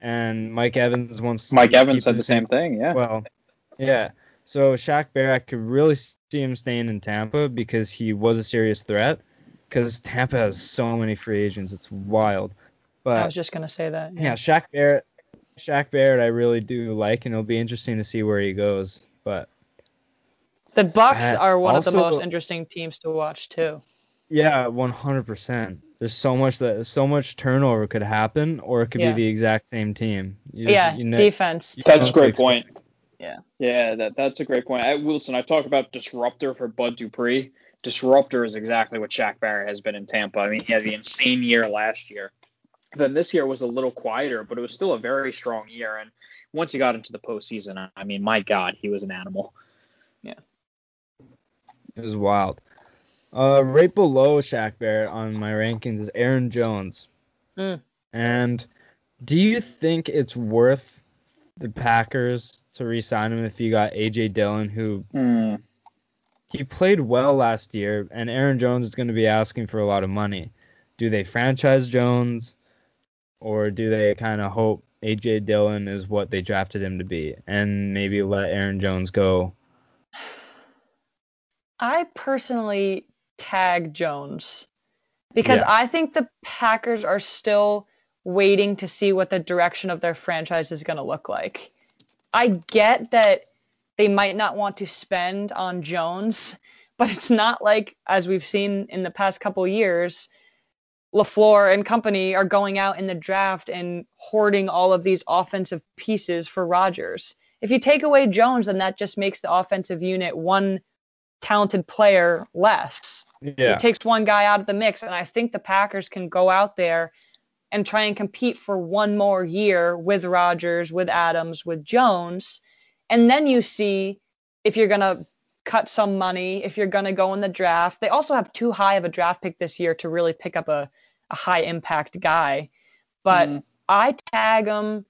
And Mike Evans once... Mike Evans said the same thing, yeah. Well, yeah. So Shaq Barrett, could really see him staying in Tampa because he was a serious threat. Because Tampa has so many free agents. It's wild. But I was just going to say that. Yeah. yeah, Shaq Barrett, Shaq Barrett I really do like, and it'll be interesting to see where he goes. But... The Bucks are one also, of the most interesting teams to watch too. Yeah, one hundred percent. There's so much that so much turnover could happen, or it could yeah. be the exact same team. You, yeah, you know, defense. That's a great point. Yeah. Yeah, that that's a great point. I, Wilson, I talk about disruptor for Bud Dupree. Disruptor is exactly what Shaq Barrett has been in Tampa. I mean, he had the insane year last year. Then this year was a little quieter, but it was still a very strong year. And once he got into the postseason, I mean, my God, he was an animal. Yeah. It was wild. Uh, right below Shaq Barrett on my rankings is Aaron Jones. Mm. And do you think it's worth the Packers to re-sign him if you got A J Dillon, who mm. he played well last year, and Aaron Jones is going to be asking for a lot of money? Do they franchise Jones, or do they kind of hope A J Dillon is what they drafted him to be and maybe let Aaron Jones go? I personally tag Jones because yeah. I think the Packers are still waiting to see what the direction of their franchise is going to look like. I get that they might not want to spend on Jones, but it's not like, as we've seen in the past couple years, LaFleur and company are going out in the draft and hoarding all of these offensive pieces for Rodgers. If you take away Jones, then that just makes the offensive unit one talented player less. Yeah. It takes one guy out of the mix, and I think the Packers can go out there and try and compete for one more year with Rodgers, with Adams, with Jones, and then you see if you're going to cut some money, if you're going to go in the draft. They also have too high of a draft pick this year to really pick up a, a high-impact guy. But mm. I tag him,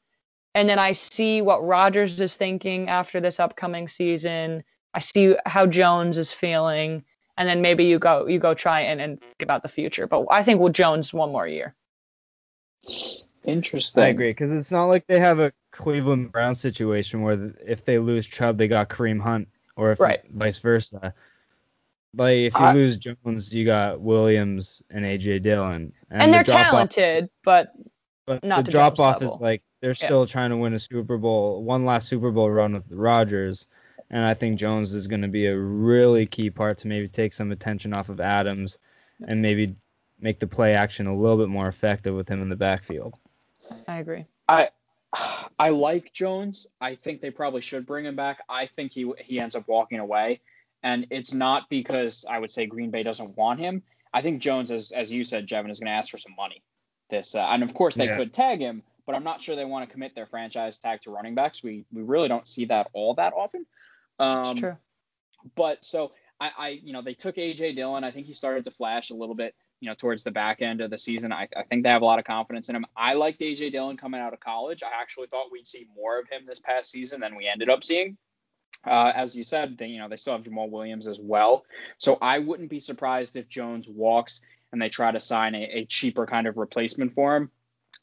and then I see what Rodgers is thinking after this upcoming season. I see how Jones is feeling, and then maybe you go you go try and, and think about the future. But I think we'll Jones one more year. Interesting. I agree, because it's not like they have a Cleveland Browns situation where if they lose Chubb, they got Kareem Hunt, or if right. vice versa. Like, if you I, lose Jones, you got Williams and A J Dillon. And, and they're the talented, off, but, but not the drop-off is like they're yeah. still trying to win a Super Bowl, one last Super Bowl run with Rodgers. And I think Jones is going to be a really key part to maybe take some attention off of Adams and maybe make the play action a little bit more effective with him in the backfield. I agree. I I like Jones. I think they probably should bring him back. I think he he ends up walking away. And it's not because I would say Green Bay doesn't want him. I think Jones, as, as you said, Jevin, is going to ask for some money. This uh, And, of course, they yeah. could tag him, but I'm not sure they want to commit their franchise tag to running backs. We, we really don't see that all that often. Um, That's true. But so I, I, you know, they took A J Dillon. I think he started to flash a little bit, you know, towards the back end of the season. I, I think they have a lot of confidence in him. I liked A J Dillon coming out of college. I actually thought we'd see more of him this past season than we ended up seeing. Uh, as you said, they, you know, they still have Jamal Williams as well. So I wouldn't be surprised if Jones walks and they try to sign a, a cheaper kind of replacement for him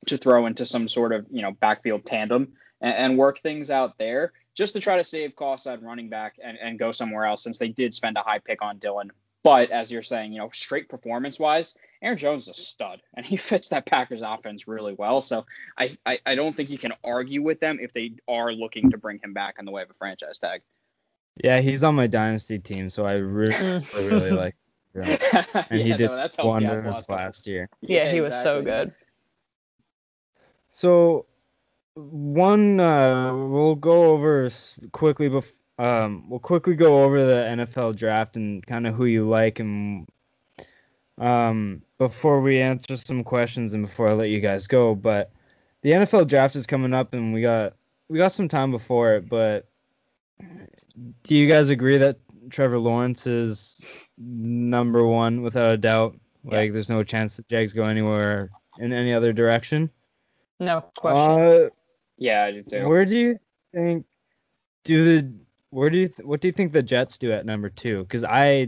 to throw into some sort of, you know, backfield tandem and, and work things out there, just to try to save costs on running back and, and go somewhere else, since they did spend a high pick on Dillon. But as you're saying, you know, straight performance-wise, Aaron Jones is a stud, and he fits that Packers offense really well. So I, I, I don't think you can argue with them if they are looking to bring him back in the way of a franchise tag. Yeah, he's on my dynasty team, so I really, really like him. And he yeah, did no, wonders last year. Yeah, yeah he exactly. was so good. So... One, uh, we'll go over quickly. Bef- um, we'll quickly go over the N F L draft and kind of who you like, and um, before we answer some questions and before I let you guys go. But the N F L draft is coming up, and we got we got some time before it. But Do you guys agree that Trevor Lawrence is number one without a doubt? Like, yeah. There's no chance the Jags go anywhere in any other direction? No question. Uh, yeah, I do too. Where do you think do the where do you th- what do you think the Jets do at number two? Because I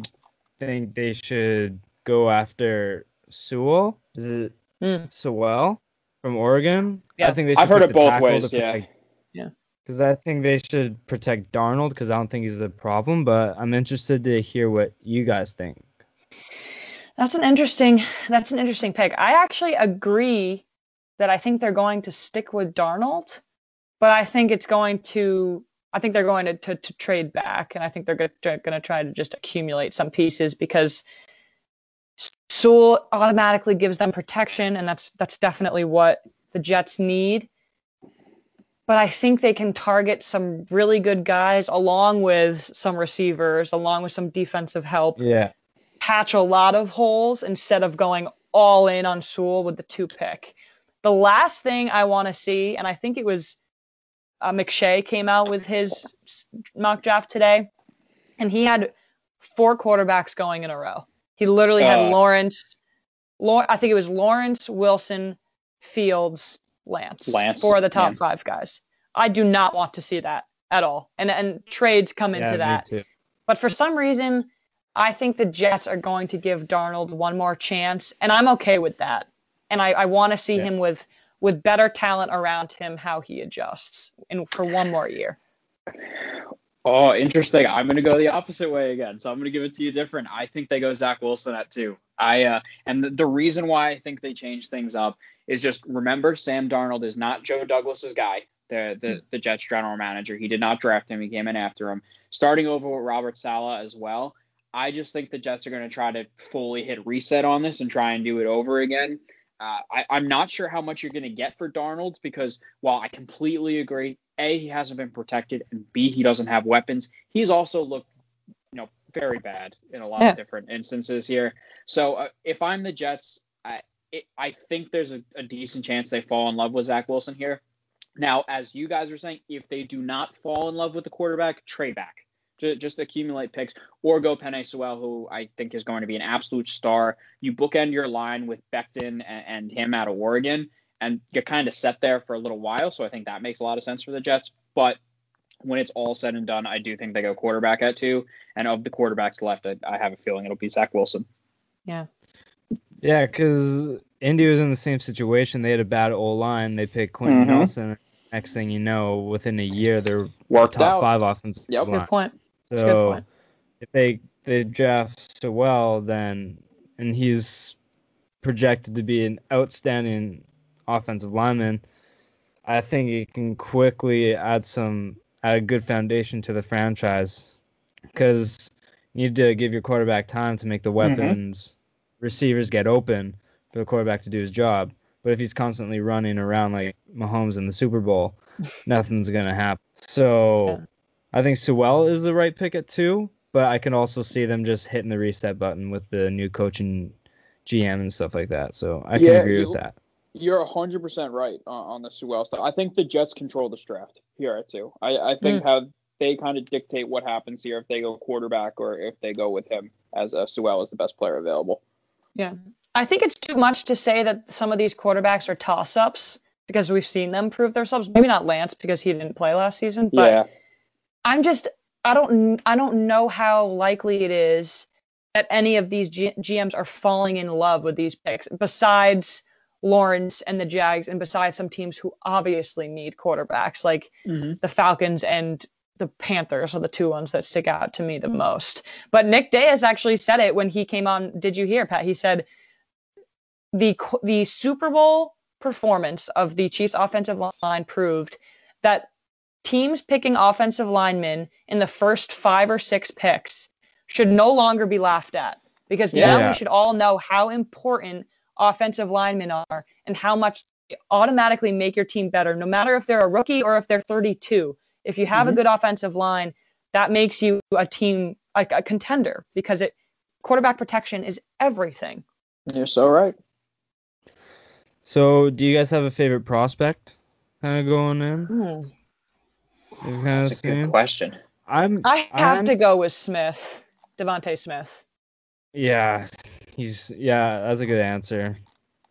think they should go after Sewell. Is it mm. Sewell from Oregon? Yeah, I think they should. I've heard it both ways. Yeah. Protect, yeah. Because I think they should protect Darnold, because I don't think he's a problem. But I'm interested to hear what you guys think. That's an interesting. That's an interesting pick. I actually agree that I think they're going to stick with Darnold, but I think it's going to. I think they're going to to, to trade back, and I think they're going to, going to try to just accumulate some pieces, because Sewell automatically gives them protection, and that's that's definitely what the Jets need. But I think they can target some really good guys, along with some receivers, along with some defensive help. Yeah. Patch a lot of holes instead of going all in on Sewell with the two pick. The last thing I want to see, and I think it was uh, McShay came out with his mock draft today, and he had four quarterbacks going in a row. He literally uh, had Lawrence, Law- I think it was Lawrence, Wilson, Fields, Lance, Lance four of the top yeah. five guys. I do not want to see that at all, and and trades come yeah, into that. Too. But for some reason, I think the Jets are going to give Darnold one more chance, and I'm okay with that. And I, I want to see yeah. him with, with better talent around him, how he adjusts, and for one more year. Oh, interesting. I'm going to go the opposite way again, so I'm going to give it to you different. I think they go Zach Wilson at two. I uh, and the, the reason why I think they change things up is just remember Sam Darnold is not Joe Douglas's guy, the the, the Jets general manager. He did not draft him. He came in after him. Starting over with Robert Saleh as well. I just think the Jets are going to try to fully hit reset on this and try and do it over again. Uh, I, I'm not sure how much you're going to get for Darnold, because while I completely agree, A, he hasn't been protected, and B, he doesn't have weapons, he's also looked, you know, very bad in a lot yeah. of different instances here. So uh, if I'm the Jets, I, it, I think there's a, a decent chance they fall in love with Zach Wilson here. Now, as you guys were saying, if they do not fall in love with the quarterback, trade back. Just accumulate picks, or go Penei Sewell, who I think is going to be an absolute star. You bookend your line with Becton and, and him out of Oregon, and you're kind of set there for a little while, so I think that makes a lot of sense for the Jets. But when it's all said and done, I do think they go quarterback at two, and of the quarterbacks left, I, I have a feeling it'll be Zach Wilson. Yeah. Yeah, because Indy was in the same situation. They had a bad O-line. They picked Quentin mm-hmm. Nelson. Next thing you know, within a year, they're worked top out. Five offensive yep. line. Good point. So if they they draft Sewell, then and he's projected to be an outstanding offensive lineman, I think he can quickly add some add a good foundation to the franchise, because you need to give your quarterback time to make the weapons mm-hmm. receivers get open for the quarterback to do his job. But if he's constantly running around like Mahomes in the Super Bowl, nothing's gonna happen. So. Yeah. I think Sewell is the right pick at two, but I can also see them just hitting the reset button with the new coach and G M and stuff like that. So I yeah, can agree you, with that. You're one hundred percent right on, on the Sewell stuff. I think the Jets control this draft here at two. I, I think mm. how they kind of dictate what happens here, if they go quarterback or if they go with him as uh, Sewell is the best player available. Yeah. I think it's too much to say that some of these quarterbacks are toss-ups, because we've seen them prove themselves. Maybe not Lance, because he didn't play last season, but yeah. I'm just, I don't, I don't know how likely it is that any of these G- GMs are falling in love with these picks, besides Lawrence and the Jags, and besides some teams who obviously need quarterbacks, like mm-hmm. the Falcons and the Panthers are the two ones that stick out to me the mm-hmm. most. But Nick Diaz actually said it when he came on. Did you hear, Pat? He said the the Super Bowl performance of the Chiefs offensive line proved that teams picking offensive linemen in the first five or six picks should no longer be laughed at, because yeah. now we should all know how important offensive linemen are and how much they automatically make your team better, no matter if they're a rookie or if they're thirty-two. If you have mm-hmm. a good offensive line, that makes you a team, a, a contender, because it quarterback protection is everything. You're so right. So do you guys have a favorite prospect kind of going in? Hmm. That's a good question. I'm. I have I'm, to go with Smith, Devontae Smith. Yeah, he's yeah. That's a good answer.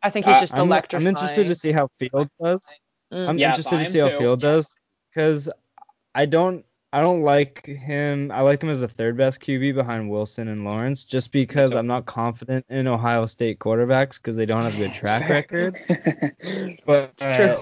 I think he's just uh, electrifying. I'm interested to see how Fields does. Mm. I'm yeah, interested to see too. how Fields yeah. does because I don't. I don't like him. I like him as the third best Q B behind Wilson and Lawrence just because I'm not confident in Ohio State quarterbacks because they don't have a good track record. But it's true. Uh,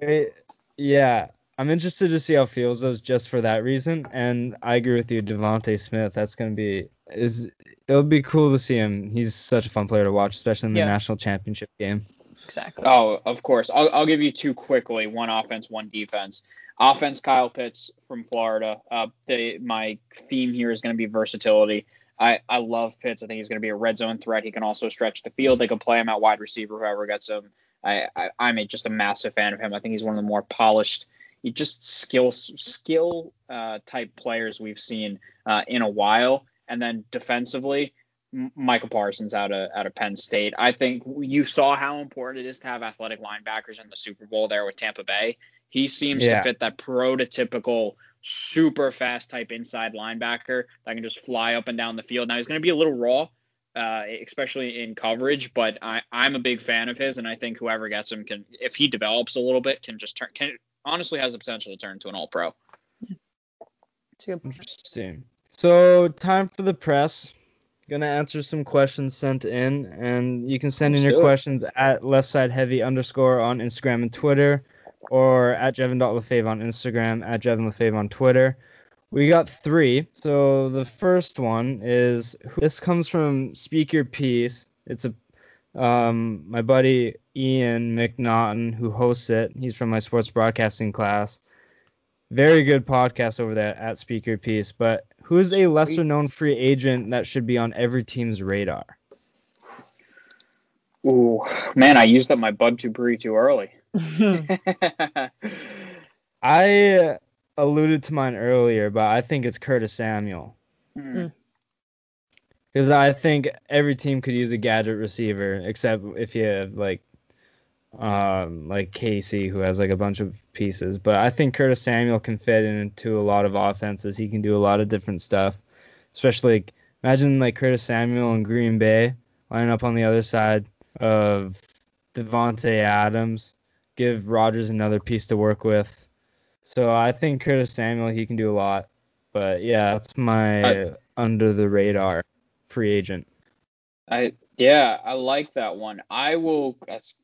it, yeah, I'm interested to see how Fields does just for that reason. And I agree with you, Devontae Smith. That's going to be is it'll be cool to see him. He's such a fun player to watch, especially in the yeah. national championship game. Exactly. Oh, of course. I'll I'll give you two quickly. One offense, one defense. Offense, Kyle Pitts from Florida. Uh, they, my theme here is going to be versatility. I, I love Pitts. I think he's going to be a red zone threat. He can also stretch the field. They can play him at wide receiver, whoever gets him. I, I, I'm a, just a massive fan of him. I think he's one of the more polished, just skill skill uh, type players we've seen uh, in a while. And then defensively, Michael Parsons out of out of Penn State. I think you saw how important it is to have athletic linebackers in the Super Bowl there with Tampa Bay. He seems yeah. to fit that prototypical super fast type inside linebacker that can just fly up and down the field. Now, he's going to be a little raw, uh, especially in coverage, but I, I'm a big fan of his, and I think whoever gets him can, if he develops a little bit, can just turn, can honestly has the potential to turn to an all-pro. Interesting. So, time for the press. Going to answer some questions sent in, and you can send Let's in your it. questions at leftsideheavy underscore on Instagram and Twitter. Or at Jevin.Lefebvre on Instagram, at JevinLefebvre on Twitter. We got three. So the first one is, this comes from Speak Your Piece. It's a um, my buddy Ian McNaughton, who hosts it. He's from my sports broadcasting class. Very good podcast over there at Speak Your Piece. But who is a lesser-known free agent that should be on every team's radar? Ooh, man, I used up my Bud Dupree too early. I alluded to mine earlier, but I think it's Curtis Samuel because mm. I think every team could use a gadget receiver, except if you have like um, like Casey, who has like a bunch of pieces. But I think Curtis Samuel can fit into a lot of offenses. He can do a lot of different stuff, especially like, imagine like Curtis Samuel and Green Bay lining up on the other side of Devontae Adams. Give Rodgers another piece to work with. So I think Curtis Samuel, he can do a lot. But, yeah, that's my I, under-the-radar free agent. I Yeah, I like that one. I will,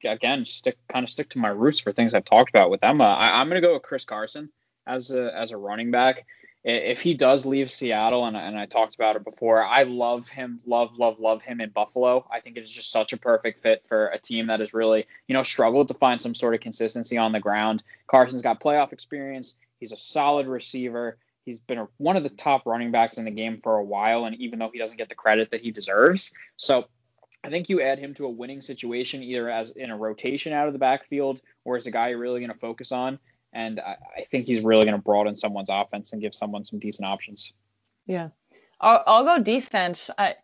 again, stick kind of stick to my roots for things I've talked about with Emma. I, I'm going to go with Chris Carson as a, as a running back. If he does leave Seattle, and, and I talked about it before, I love him, love, love, love him in Buffalo. I think it's just such a perfect fit for a team that has really, you know, struggled to find some sort of consistency on the ground. Carson's got playoff experience. He's a solid receiver. He's been a, one of the top running backs in the game for a while, and even though he doesn't get the credit that he deserves. So I think you add him to a winning situation, either as in a rotation out of the backfield or as a guy you're really going to focus on. And I, I think he's really going to broaden someone's offense and give someone some decent options. Yeah. I'll, I'll go defense. I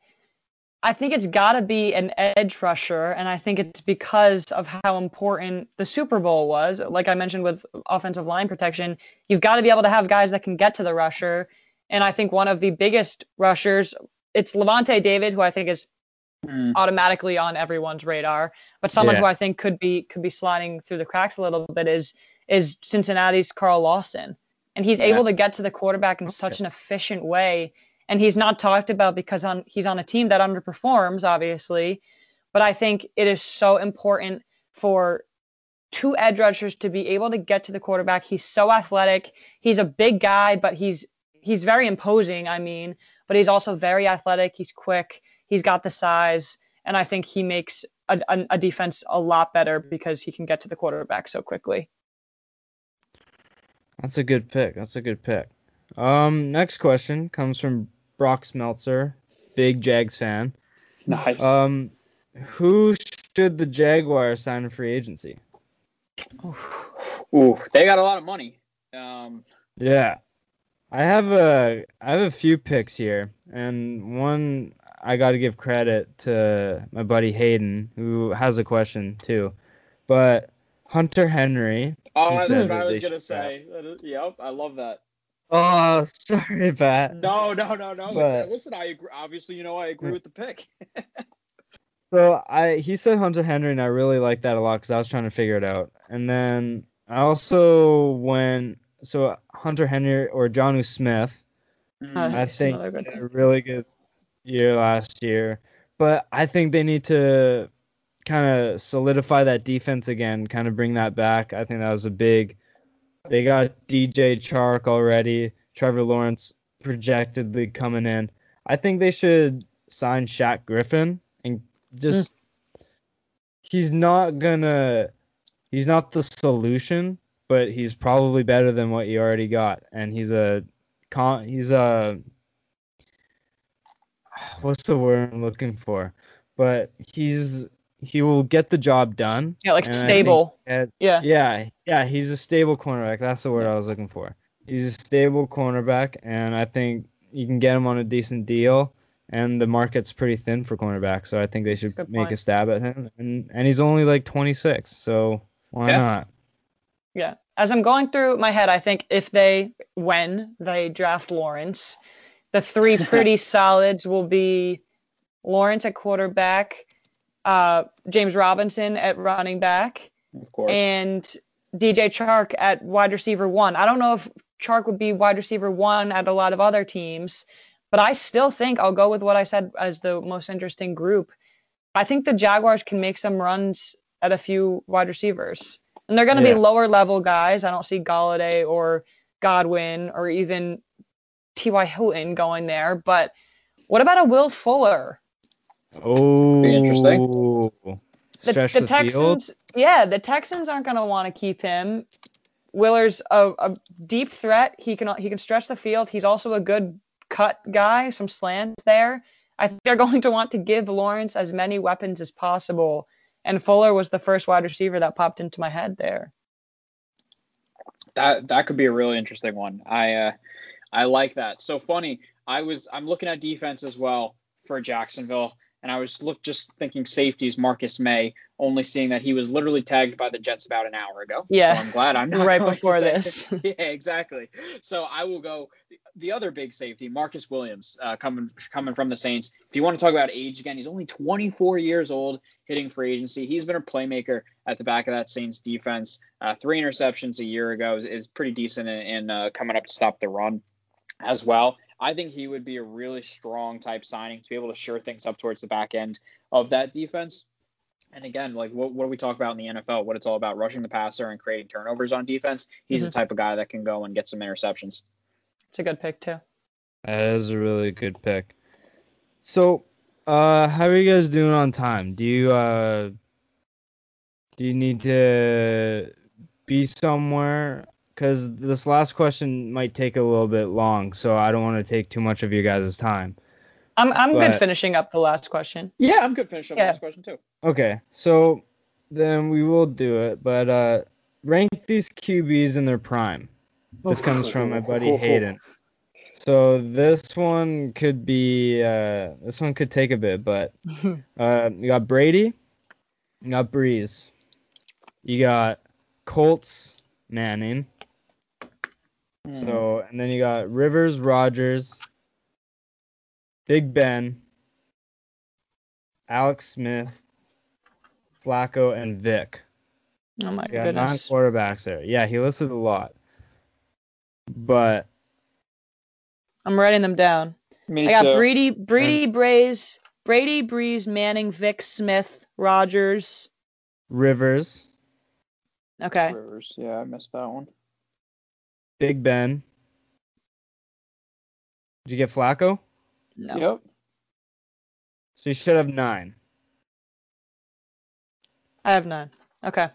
I think it's got to be an edge rusher, and I think it's because of how important the Super Bowl was. Like I mentioned with offensive line protection, you've got to be able to have guys that can get to the rusher. And I think one of the biggest rushers, it's Levante David, who I think is mm. automatically on everyone's radar. But someone yeah. who I think could be could be sliding through the cracks a little bit is – is Cincinnati's Carl Lawson. And he's yeah. able to get to the quarterback in okay. such an efficient way. And he's not talked about because on, he's on a team that underperforms, obviously. But I think it is so important for two edge rushers to be able to get to the quarterback. He's so athletic. He's a big guy, but he's he's very imposing, I mean. But he's also very athletic. He's quick. He's got the size. And I think he makes a, a, a defense a lot better because he can get to the quarterback so quickly. That's a good pick. That's a good pick. Um, next question comes from Brock Smeltzer, big Jags fan. Nice. Um, who should the Jaguars sign in free agency? Ooh, they got a lot of money. Um. Yeah, I have a I have a few picks here, and one I got to give credit to my buddy Hayden, who has a question too, but Hunter Henry. Oh, that's what I was going to say. That is, yep, I love that. Oh, sorry, Pat. No, no, no, no. But, Listen, I agree. Obviously, you know, I agree with the pick. so I he said Hunter Henry, and I really liked that a lot because I was trying to figure it out. And then I also went so Hunter Henry or Jonnu Smith. Mm, I think had a really good year last year, but I think they need to kind of solidify that defense again, kind of bring that back. I think that was a big. They got D J Chark already. Trevor Lawrence projectedly coming in. I think they should sign Shaq Griffin and just mm. he's not gonna he's not the solution, but he's probably better than what you already got. And he's a he's a what's the word I'm looking for? But he's He will get the job done. Yeah, like stable. That, yeah. Yeah, yeah. He's a stable cornerback. That's the word I was looking for. He's a stable cornerback, and I think you can get him on a decent deal, and the market's pretty thin for cornerbacks, so I think they should make a stab at him. And, and he's only like twenty-six, so why yeah. not? Yeah. As I'm going through my head, I think if they, when they draft Lawrence, the three pretty solids will be Lawrence at quarterback, Uh, James Robinson at running back, of course, and D J Chark at wide receiver one. I don't know if Chark would be wide receiver one at a lot of other teams, but I still think I'll go with what I said as the most interesting group. I think the Jaguars can make some runs at a few wide receivers, and they're going to yeah. be lower level guys. I don't see Galladay or Godwin or even T Y Hilton going there, but what about a Will Fuller? Oh, be interesting. The, the, the Texans, field. yeah, the Texans aren't going to want to keep him. Willer's a, a deep threat. He can he can stretch the field. He's also a good cut guy. Some slants there. I think they're going to want to give Lawrence as many weapons as possible. And Fuller was the first wide receiver that popped into my head there. That that could be a really interesting one. I uh, I like that. So funny. I was I'm looking at defense as well for Jacksonville. And I was look, just thinking safeties, Marcus May, only seeing that he was literally tagged by the Jets about an hour ago. Yeah. So I'm glad I'm not right going before this. Yeah, exactly. So I will go the other big safety, Marcus Williams, uh, coming coming from the Saints. If you want to talk about age again, he's only twenty-four years old, hitting free agency. He's been a playmaker at the back of that Saints defense. Uh, three interceptions a year ago is, is pretty decent in, in uh, coming up to stop the run as well. I think he would be a really strong type signing to be able to shore things up towards the back end of that defense. And again, like what, what do we talk about in the N F L? What it's all about rushing the passer and creating turnovers on defense. He's mm-hmm. the type of guy that can go and get some interceptions. It's a good pick too. That is a really good pick. So, uh, how are you guys doing on time? Do you uh, do you need to be somewhere? Because this last question might take a little bit long, so I don't want to take too much of you guys' time. I'm I'm but, good finishing up the last question. Yeah, I'm good finishing up yeah. the last question too. Okay, so then we will do it, but uh, rank these Q Bs in their prime. This comes from my buddy Hayden. So this one could be uh, this one could take a bit, but uh, you got Brady, you got Breeze, you got Colts, Manning. So, and then you got Rivers, Rodgers, Big Ben, Alex Smith, Flacco, and Vic. Oh, my you got goodness. Nine quarterbacks there. Yeah, he listed a lot. But I'm writing them down. Me I got too. Brady, Brady, Breeze, Brady, Breeze, Manning, Vic, Smith, Rodgers. Rivers. Okay. Rivers, yeah, I missed that one. Big Ben. Did you get Flacco? No. Yep. So you should have nine. I have nine. Okay.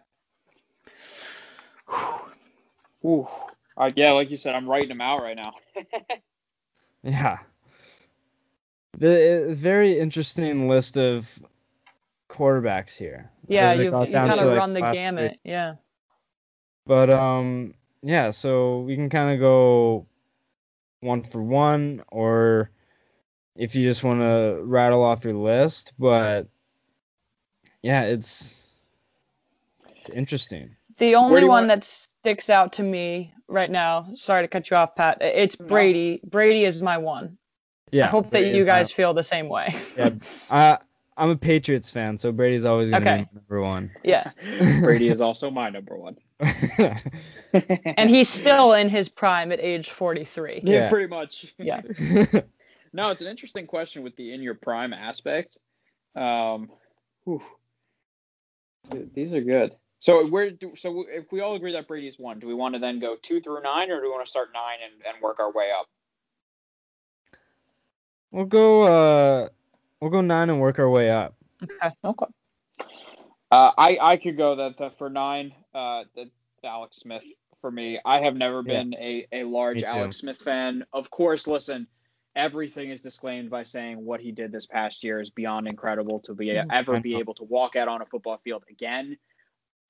Ooh. Uh, yeah, like you said, I'm writing them out right now. yeah. The uh, very interesting list of quarterbacks here. Yeah, you you kind of run like the gamut. Three. Yeah. But um. Yeah, so we can kind of go one for one, or if you just want to rattle off your list. But yeah, it's it's interesting. The only one want... that's sticks out to me right now, sorry to cut you off, Pat, it's Brady. Brady is my one. Yeah. I hope Brady, that you guys uh, feel the same way. Yeah. Uh, I'm a Patriots fan, so Brady's always going to okay. be number one. Yeah. Brady is also my number one. And he's still in his prime at age forty-three. Yeah, yeah. Pretty much. Yeah. No, it's an interesting question with the in your prime aspect. Um, whew. These are good. So where do, so if we all agree that Brady is one, do we want to then go two through nine, or do we want to start nine and, and work our way up? We'll go uh we'll go nine and work our way up. Okay. Okay. Uh, I, I could go that, that for nine. Uh, the, the Alex Smith for me. I have never been yeah. a, a large Alex Smith fan. Of course, listen, everything is disclaimed by saying what he did this past year is beyond incredible to be ever be able to walk out on a football field again.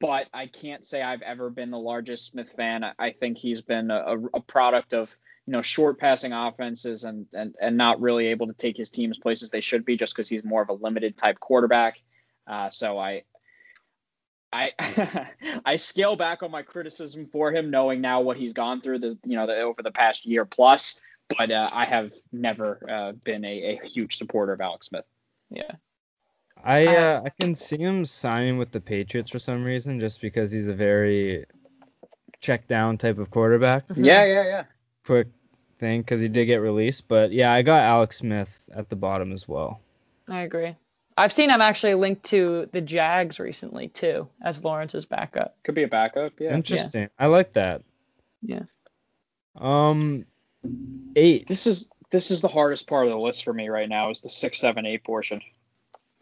But I can't say I've ever been the largest Smith fan. I, I think he's been a, a product of, you know, short passing offenses and, and and not really able to take his teams places they should be just because he's more of a limited type quarterback. Uh, so I I I scale back on my criticism for him, knowing now what he's gone through the you know the, over the past year plus. But uh, I have never uh, been a, a huge supporter of Alex Smith. Yeah. I uh, I can see him signing with the Patriots for some reason, just because he's a very check down type of quarterback. Yeah, yeah, yeah. Quick thing, because he did get released. But yeah, I got Alex Smith at the bottom as well. I agree. I've seen him actually linked to the Jags recently, too, as Lawrence's backup. Could be a backup, yeah. Interesting. Yeah. I like that. Yeah. Um, eight. This is this is the hardest part of the list for me right now, is the six, seven, eight portion.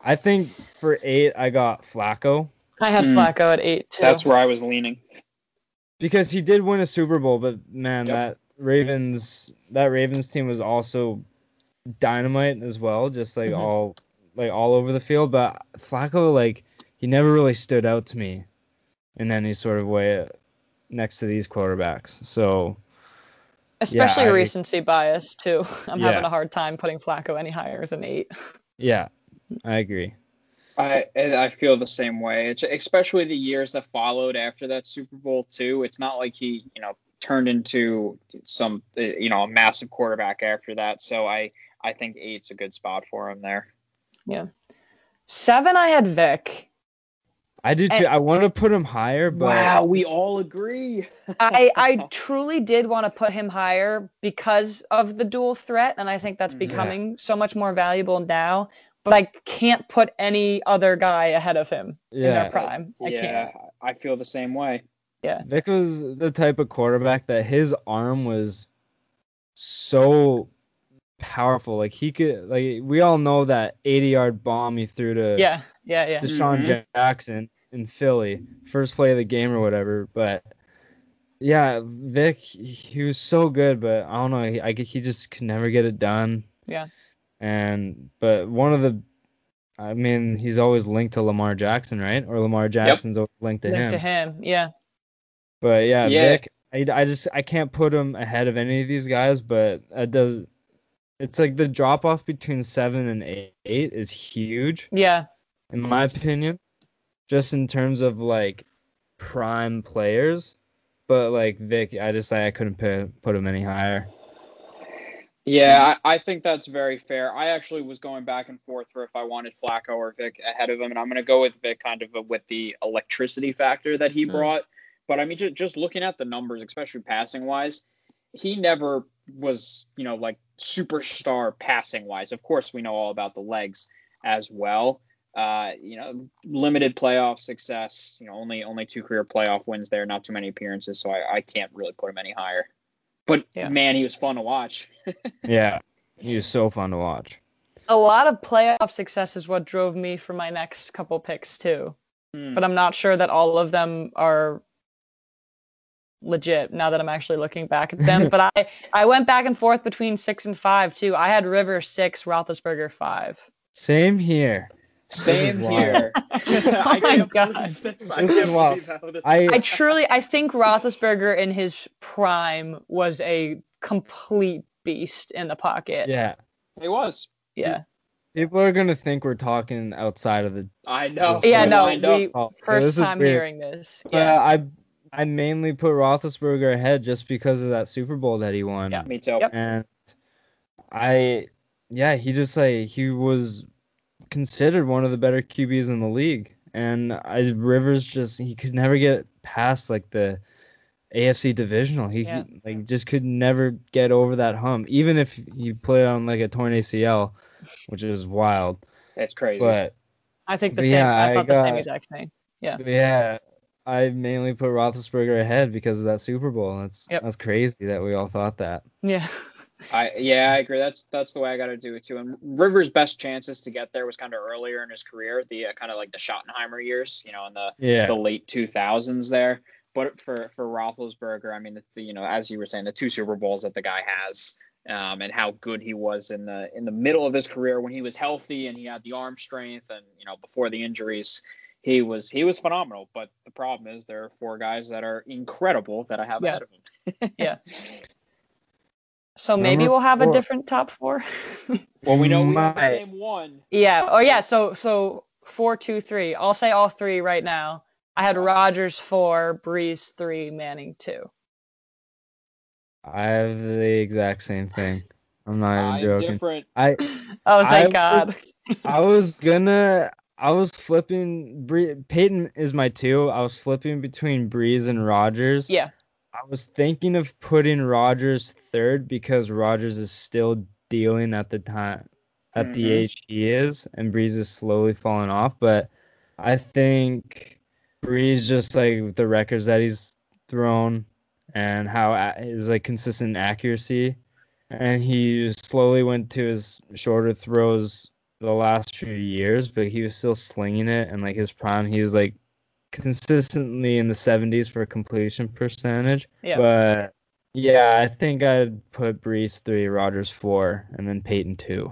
I think for eight, I got Flacco. I had mm. Flacco at eight, too. That's where I was leaning. Because he did win a Super Bowl, but, man, yep. that Ravens that Ravens team was also dynamite as well, just, like, mm-hmm. all like all over the field. But Flacco, like, he never really stood out to me in any sort of way next to these quarterbacks. So, especially yeah, I, recency bias, too. I'm yeah. having a hard time putting Flacco any higher than eight. Yeah. I agree. I I feel the same way. It's, especially the years that followed after that Super Bowl too. It's not like he, you know, turned into some, you know, a massive quarterback after that. So I I think eight's a good spot for him there. Yeah. Seven, I had Vic. I did too. And, I want to put him higher, but wow, we all agree. I I truly did want to put him higher because of the dual threat, and I think that's becoming yeah. so much more valuable now. But I can't put any other guy ahead of him yeah. in their prime. I yeah, can't. I feel the same way. Yeah. Vic was the type of quarterback that his arm was so powerful. Like, he could, like, we all know that eighty-yard bomb he threw to yeah, yeah, yeah. Deshaun mm-hmm. Jackson in Philly, first play of the game or whatever. But yeah, Vic, he was so good, but I don't know. He, I, he just could never get it done. Yeah. And but one of the, I mean, he's always linked to Lamar Jackson, right? Or Lamar Jackson's yep. always linked to linked him. Linked to him, yeah. But yeah, yeah. Vic, I, I just I can't put him ahead of any of these guys, but it does. It's like the drop off between seven and eight, eight is huge. Yeah. In my opinion, just in terms of like prime players, but like Vic, I just like I couldn't put put him any higher. Yeah, I, I think that's very fair. I actually was going back and forth for if I wanted Flacco or Vic ahead of him, and I'm going to go with Vic kind of a, with the electricity factor that he mm-hmm. brought. But, I mean, just, just looking at the numbers, especially passing-wise, he never was, you know, like superstar passing-wise. Of course, we know all about the legs as well. Uh, you know, limited playoff success, you know, only, only two career playoff wins there, not too many appearances, so I, I can't really put him any higher. But, yeah. man, he was fun to watch. yeah, he was so fun to watch. A lot of playoff success is what drove me for my next couple picks, too. Mm. But I'm not sure that all of them are legit now that I'm actually looking back at them. But I, I went back and forth between six and five, too. I had River six, Roethlisberger five. Same here. Same here. I oh my god! This. I, this can't I, I truly, I think Roethlisberger in his prime was a complete beast in the pocket. Yeah, he was. Yeah. People are gonna think we're talking outside of the. I know. Yeah, no. We, oh, first yeah, time weird. hearing this. Yeah, uh, I I mainly put Roethlisberger ahead just because of that Super Bowl that he won. Yeah, me too. Yep. And I, yeah, he just like he was considered one of the better Q Bs in the league, and I, Rivers just he could never get past like the A F C divisional. He yeah. like just could never get over that hump, even if he played on like a torn A C L, which is wild. That's crazy. But I think the same. Yeah, I thought I got, the same exact thing. Yeah. Yeah. I mainly put Roethlisberger ahead because of that Super Bowl. That's yep. that's crazy that we all thought that. Yeah. I yeah I agree. That's that's the way I got to do it too. And Rivers' best chances to get there was kind of earlier in his career, the uh, kind of like the Schottenheimer years, you know, in the yeah. the late two thousands there. But for for Roethlisberger, I mean, the, the, you know, as you were saying, the two Super Bowls that the guy has. Um, and how good he was in the in the middle of his career when he was healthy and he had the arm strength and, you know, before the injuries, he was he was phenomenal. But the problem is there are four guys that are incredible that I have yeah. ahead of him. yeah. So maybe Number we'll have four. a different top four. Well, we know we have the same one. Yeah. Oh, yeah. So so four, two, three. I'll say all three right now. I had Rodgers four, Brees three, Manning two. I have the exact same thing. I'm not even I'm joking. Different. I oh thank I God. Was, I was gonna. I was flipping. Bree, Peyton is my two. I was flipping between Breeze and Rodgers. Yeah. I was thinking of putting Rodgers third because Rodgers is still dealing at the time, at mm-hmm. the age he is, and Breeze is slowly falling off. But I think Breeze just like the records that he's thrown. And how his like consistent accuracy, and he slowly went to his shorter throws the last few years, but he was still slinging it. And like his prime, he was like consistently in the seventies for completion percentage. Yeah. But yeah, I think I'd put Brees three, Rodgers four, and then Peyton two.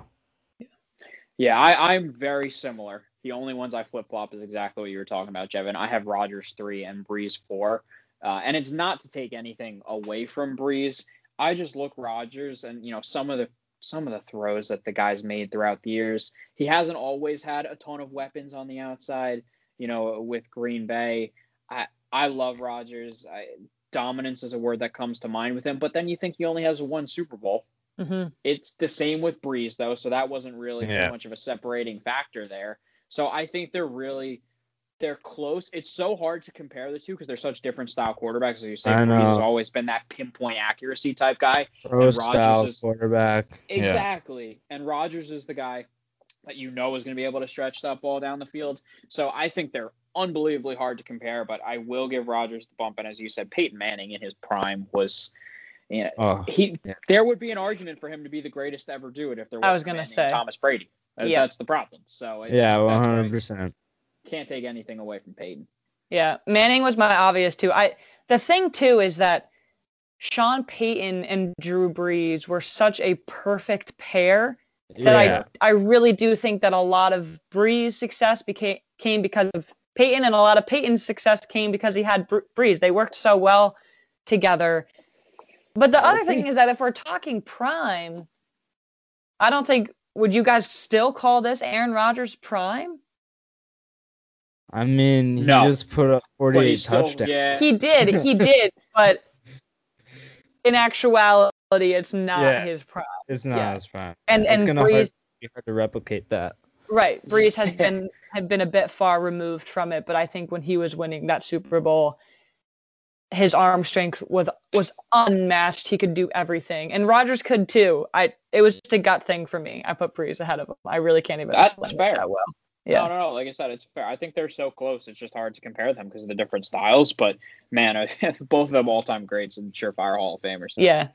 Yeah, I, I'm very similar. The only ones I flip flop is exactly what you were talking about, Jevin. I have Rodgers three and Brees four. Uh, and it's not to take anything away from Breeze. I just look Rodgers and, you know, some of the some of the throws that the guy's made throughout the years. He hasn't always had a ton of weapons on the outside, you know, with Green Bay. I, I love Rodgers. I, dominance is a word that comes to mind with him. But then you think he only has one Super Bowl. Mm-hmm. It's the same with Breeze, though. So that wasn't really yeah. too much of a separating factor there. So I think they're really... They're close. It's so hard to compare the two because they're such different style quarterbacks. As you say, Brees has always been that pinpoint accuracy type guy. Pro and style is, quarterback. Exactly. Yeah. And Rodgers is the guy that you know is going to be able to stretch that ball down the field. So I think they're unbelievably hard to compare, but I will give Rodgers the bump. And as you said, Peyton Manning in his prime was you know, oh, he. Yeah. There would be an argument for him to be the greatest to ever do it if there was I was gonna say. Thomas Brady. That, yeah. That's the problem. So yeah, one hundred percent. Can't take anything away from Peyton. Yeah, Manning was my obvious too. I the thing too is that Sean Payton and Drew Brees were such a perfect pair that yeah. I I really do think that a lot of Brees' success became came because of Peyton, and a lot of Peyton's success came because he had Brees. They worked so well together. But the other thing is that if we're talking prime, I don't think would you guys still call this Aaron Rodgers prime? I mean, he no. just put up forty-eight still, touchdowns. Yeah. He did, he did, but in actuality, it's not yeah, his prime. It's not yeah. his prime. And it's and Brees, hard, be hard to replicate that. Right, Brees has been had been a bit far removed from it, but I think when he was winning that Super Bowl, his arm strength was was unmatched. He could do everything, and Rodgers could too. I it was just a gut thing for me. I put Brees ahead of him. I really can't even That's explain fair. that well. Yeah. No, no, no. Like I said, it's fair. I think they're so close. It's just hard to compare them because of the different styles. But, man, both of them all-time greats and surefire Hall of Famers. Yeah.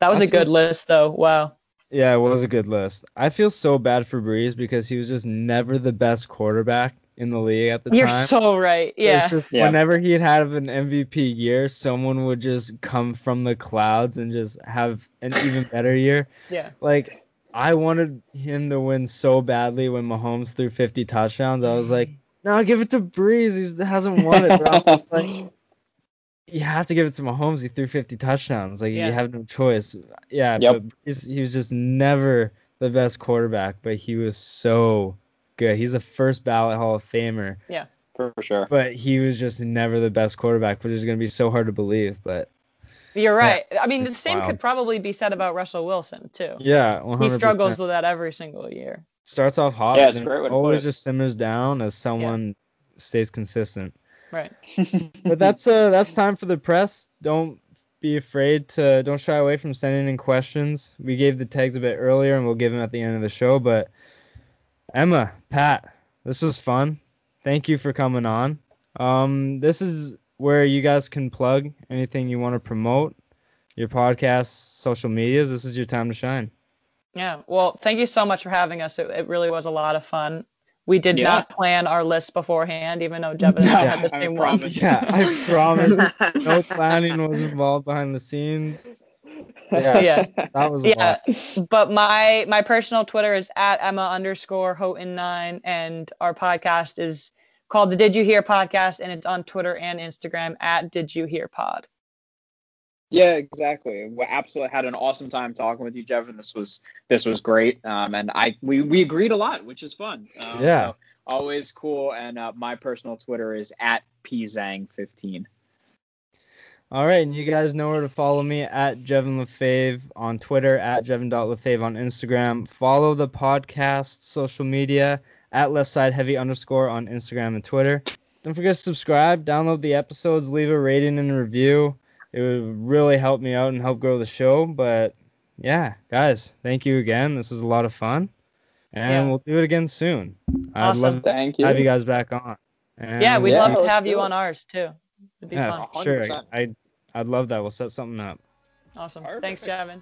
That was I a good so, list, though. Wow. Yeah, it was a good list. I feel so bad for Brees because he was just never the best quarterback in the league at the You're time. You're so right. Yeah. Just, yeah. Whenever he'd have an M V P year, someone would just come from the clouds and just have an even better year. Yeah. Like... I wanted him to win so badly when Mahomes threw fifty touchdowns. I was like, no, give it to Brees. He hasn't won it. But I was like, you have to give it to Mahomes. He threw fifty touchdowns. Like, yeah. you have no choice. Yeah, yep. But Brees, he was just never the best quarterback, but he was so good. He's a first ballot Hall of Famer. Yeah, for for sure. But he was just never the best quarterback, which is going to be so hard to believe. But you're right. Yeah, I mean, the same wild. could probably be said about Russell Wilson too. Yeah, one hundred percent. He struggles with that every single year. Starts off hot, yeah, it's and great always just simmers down as someone yeah. stays consistent. Right. But that's uh that's time for the press. Don't be afraid to don't shy away from sending in questions. We gave the tags a bit earlier, and we'll give them at the end of the show. But Emma, Pat, this was fun. Thank you for coming on. Um, this is where you guys can plug anything you want to promote, your podcasts, social medias. This is your time to shine. Yeah. Well, thank you so much for having us. It, it really was a lot of fun. We did yeah. not plan our list beforehand, even though Devin and I had the same one. Yeah, I promise. No planning was involved behind the scenes. Yeah, yeah. That was yeah. a lot. But my my personal Twitter is at Emma underscore Houghton nine, and our podcast is called the Did You Hear Podcast, and it's on Twitter and Instagram at Did You Hear Pod. Yeah, exactly. We absolutely had an awesome time talking with you, Jevin. This was this was great, um, and I we, we agreed a lot, which is fun. Um, yeah, so always cool. And uh, my personal Twitter is at P Zang fifteen. All right, and you guys know where to follow me at Jevin Lefebvre on Twitter, at Jevin dot Lefebvre on Instagram. Follow the podcast social media at LeftsideHeavy underscore on Instagram and Twitter. Don't forget to subscribe, download the episodes, leave a rating and a review. It would really help me out and help grow the show. But, yeah, guys, thank you again. This was a lot of fun. And yeah. we'll do it again soon. Awesome. I'd love thank to you. have you guys back on. And yeah, we'd yeah, love to have you on ours, too. It'd be yeah, fun. Sure. I, I'd, I'd love that. We'll set something up. Awesome. Perfect. Thanks, Javin.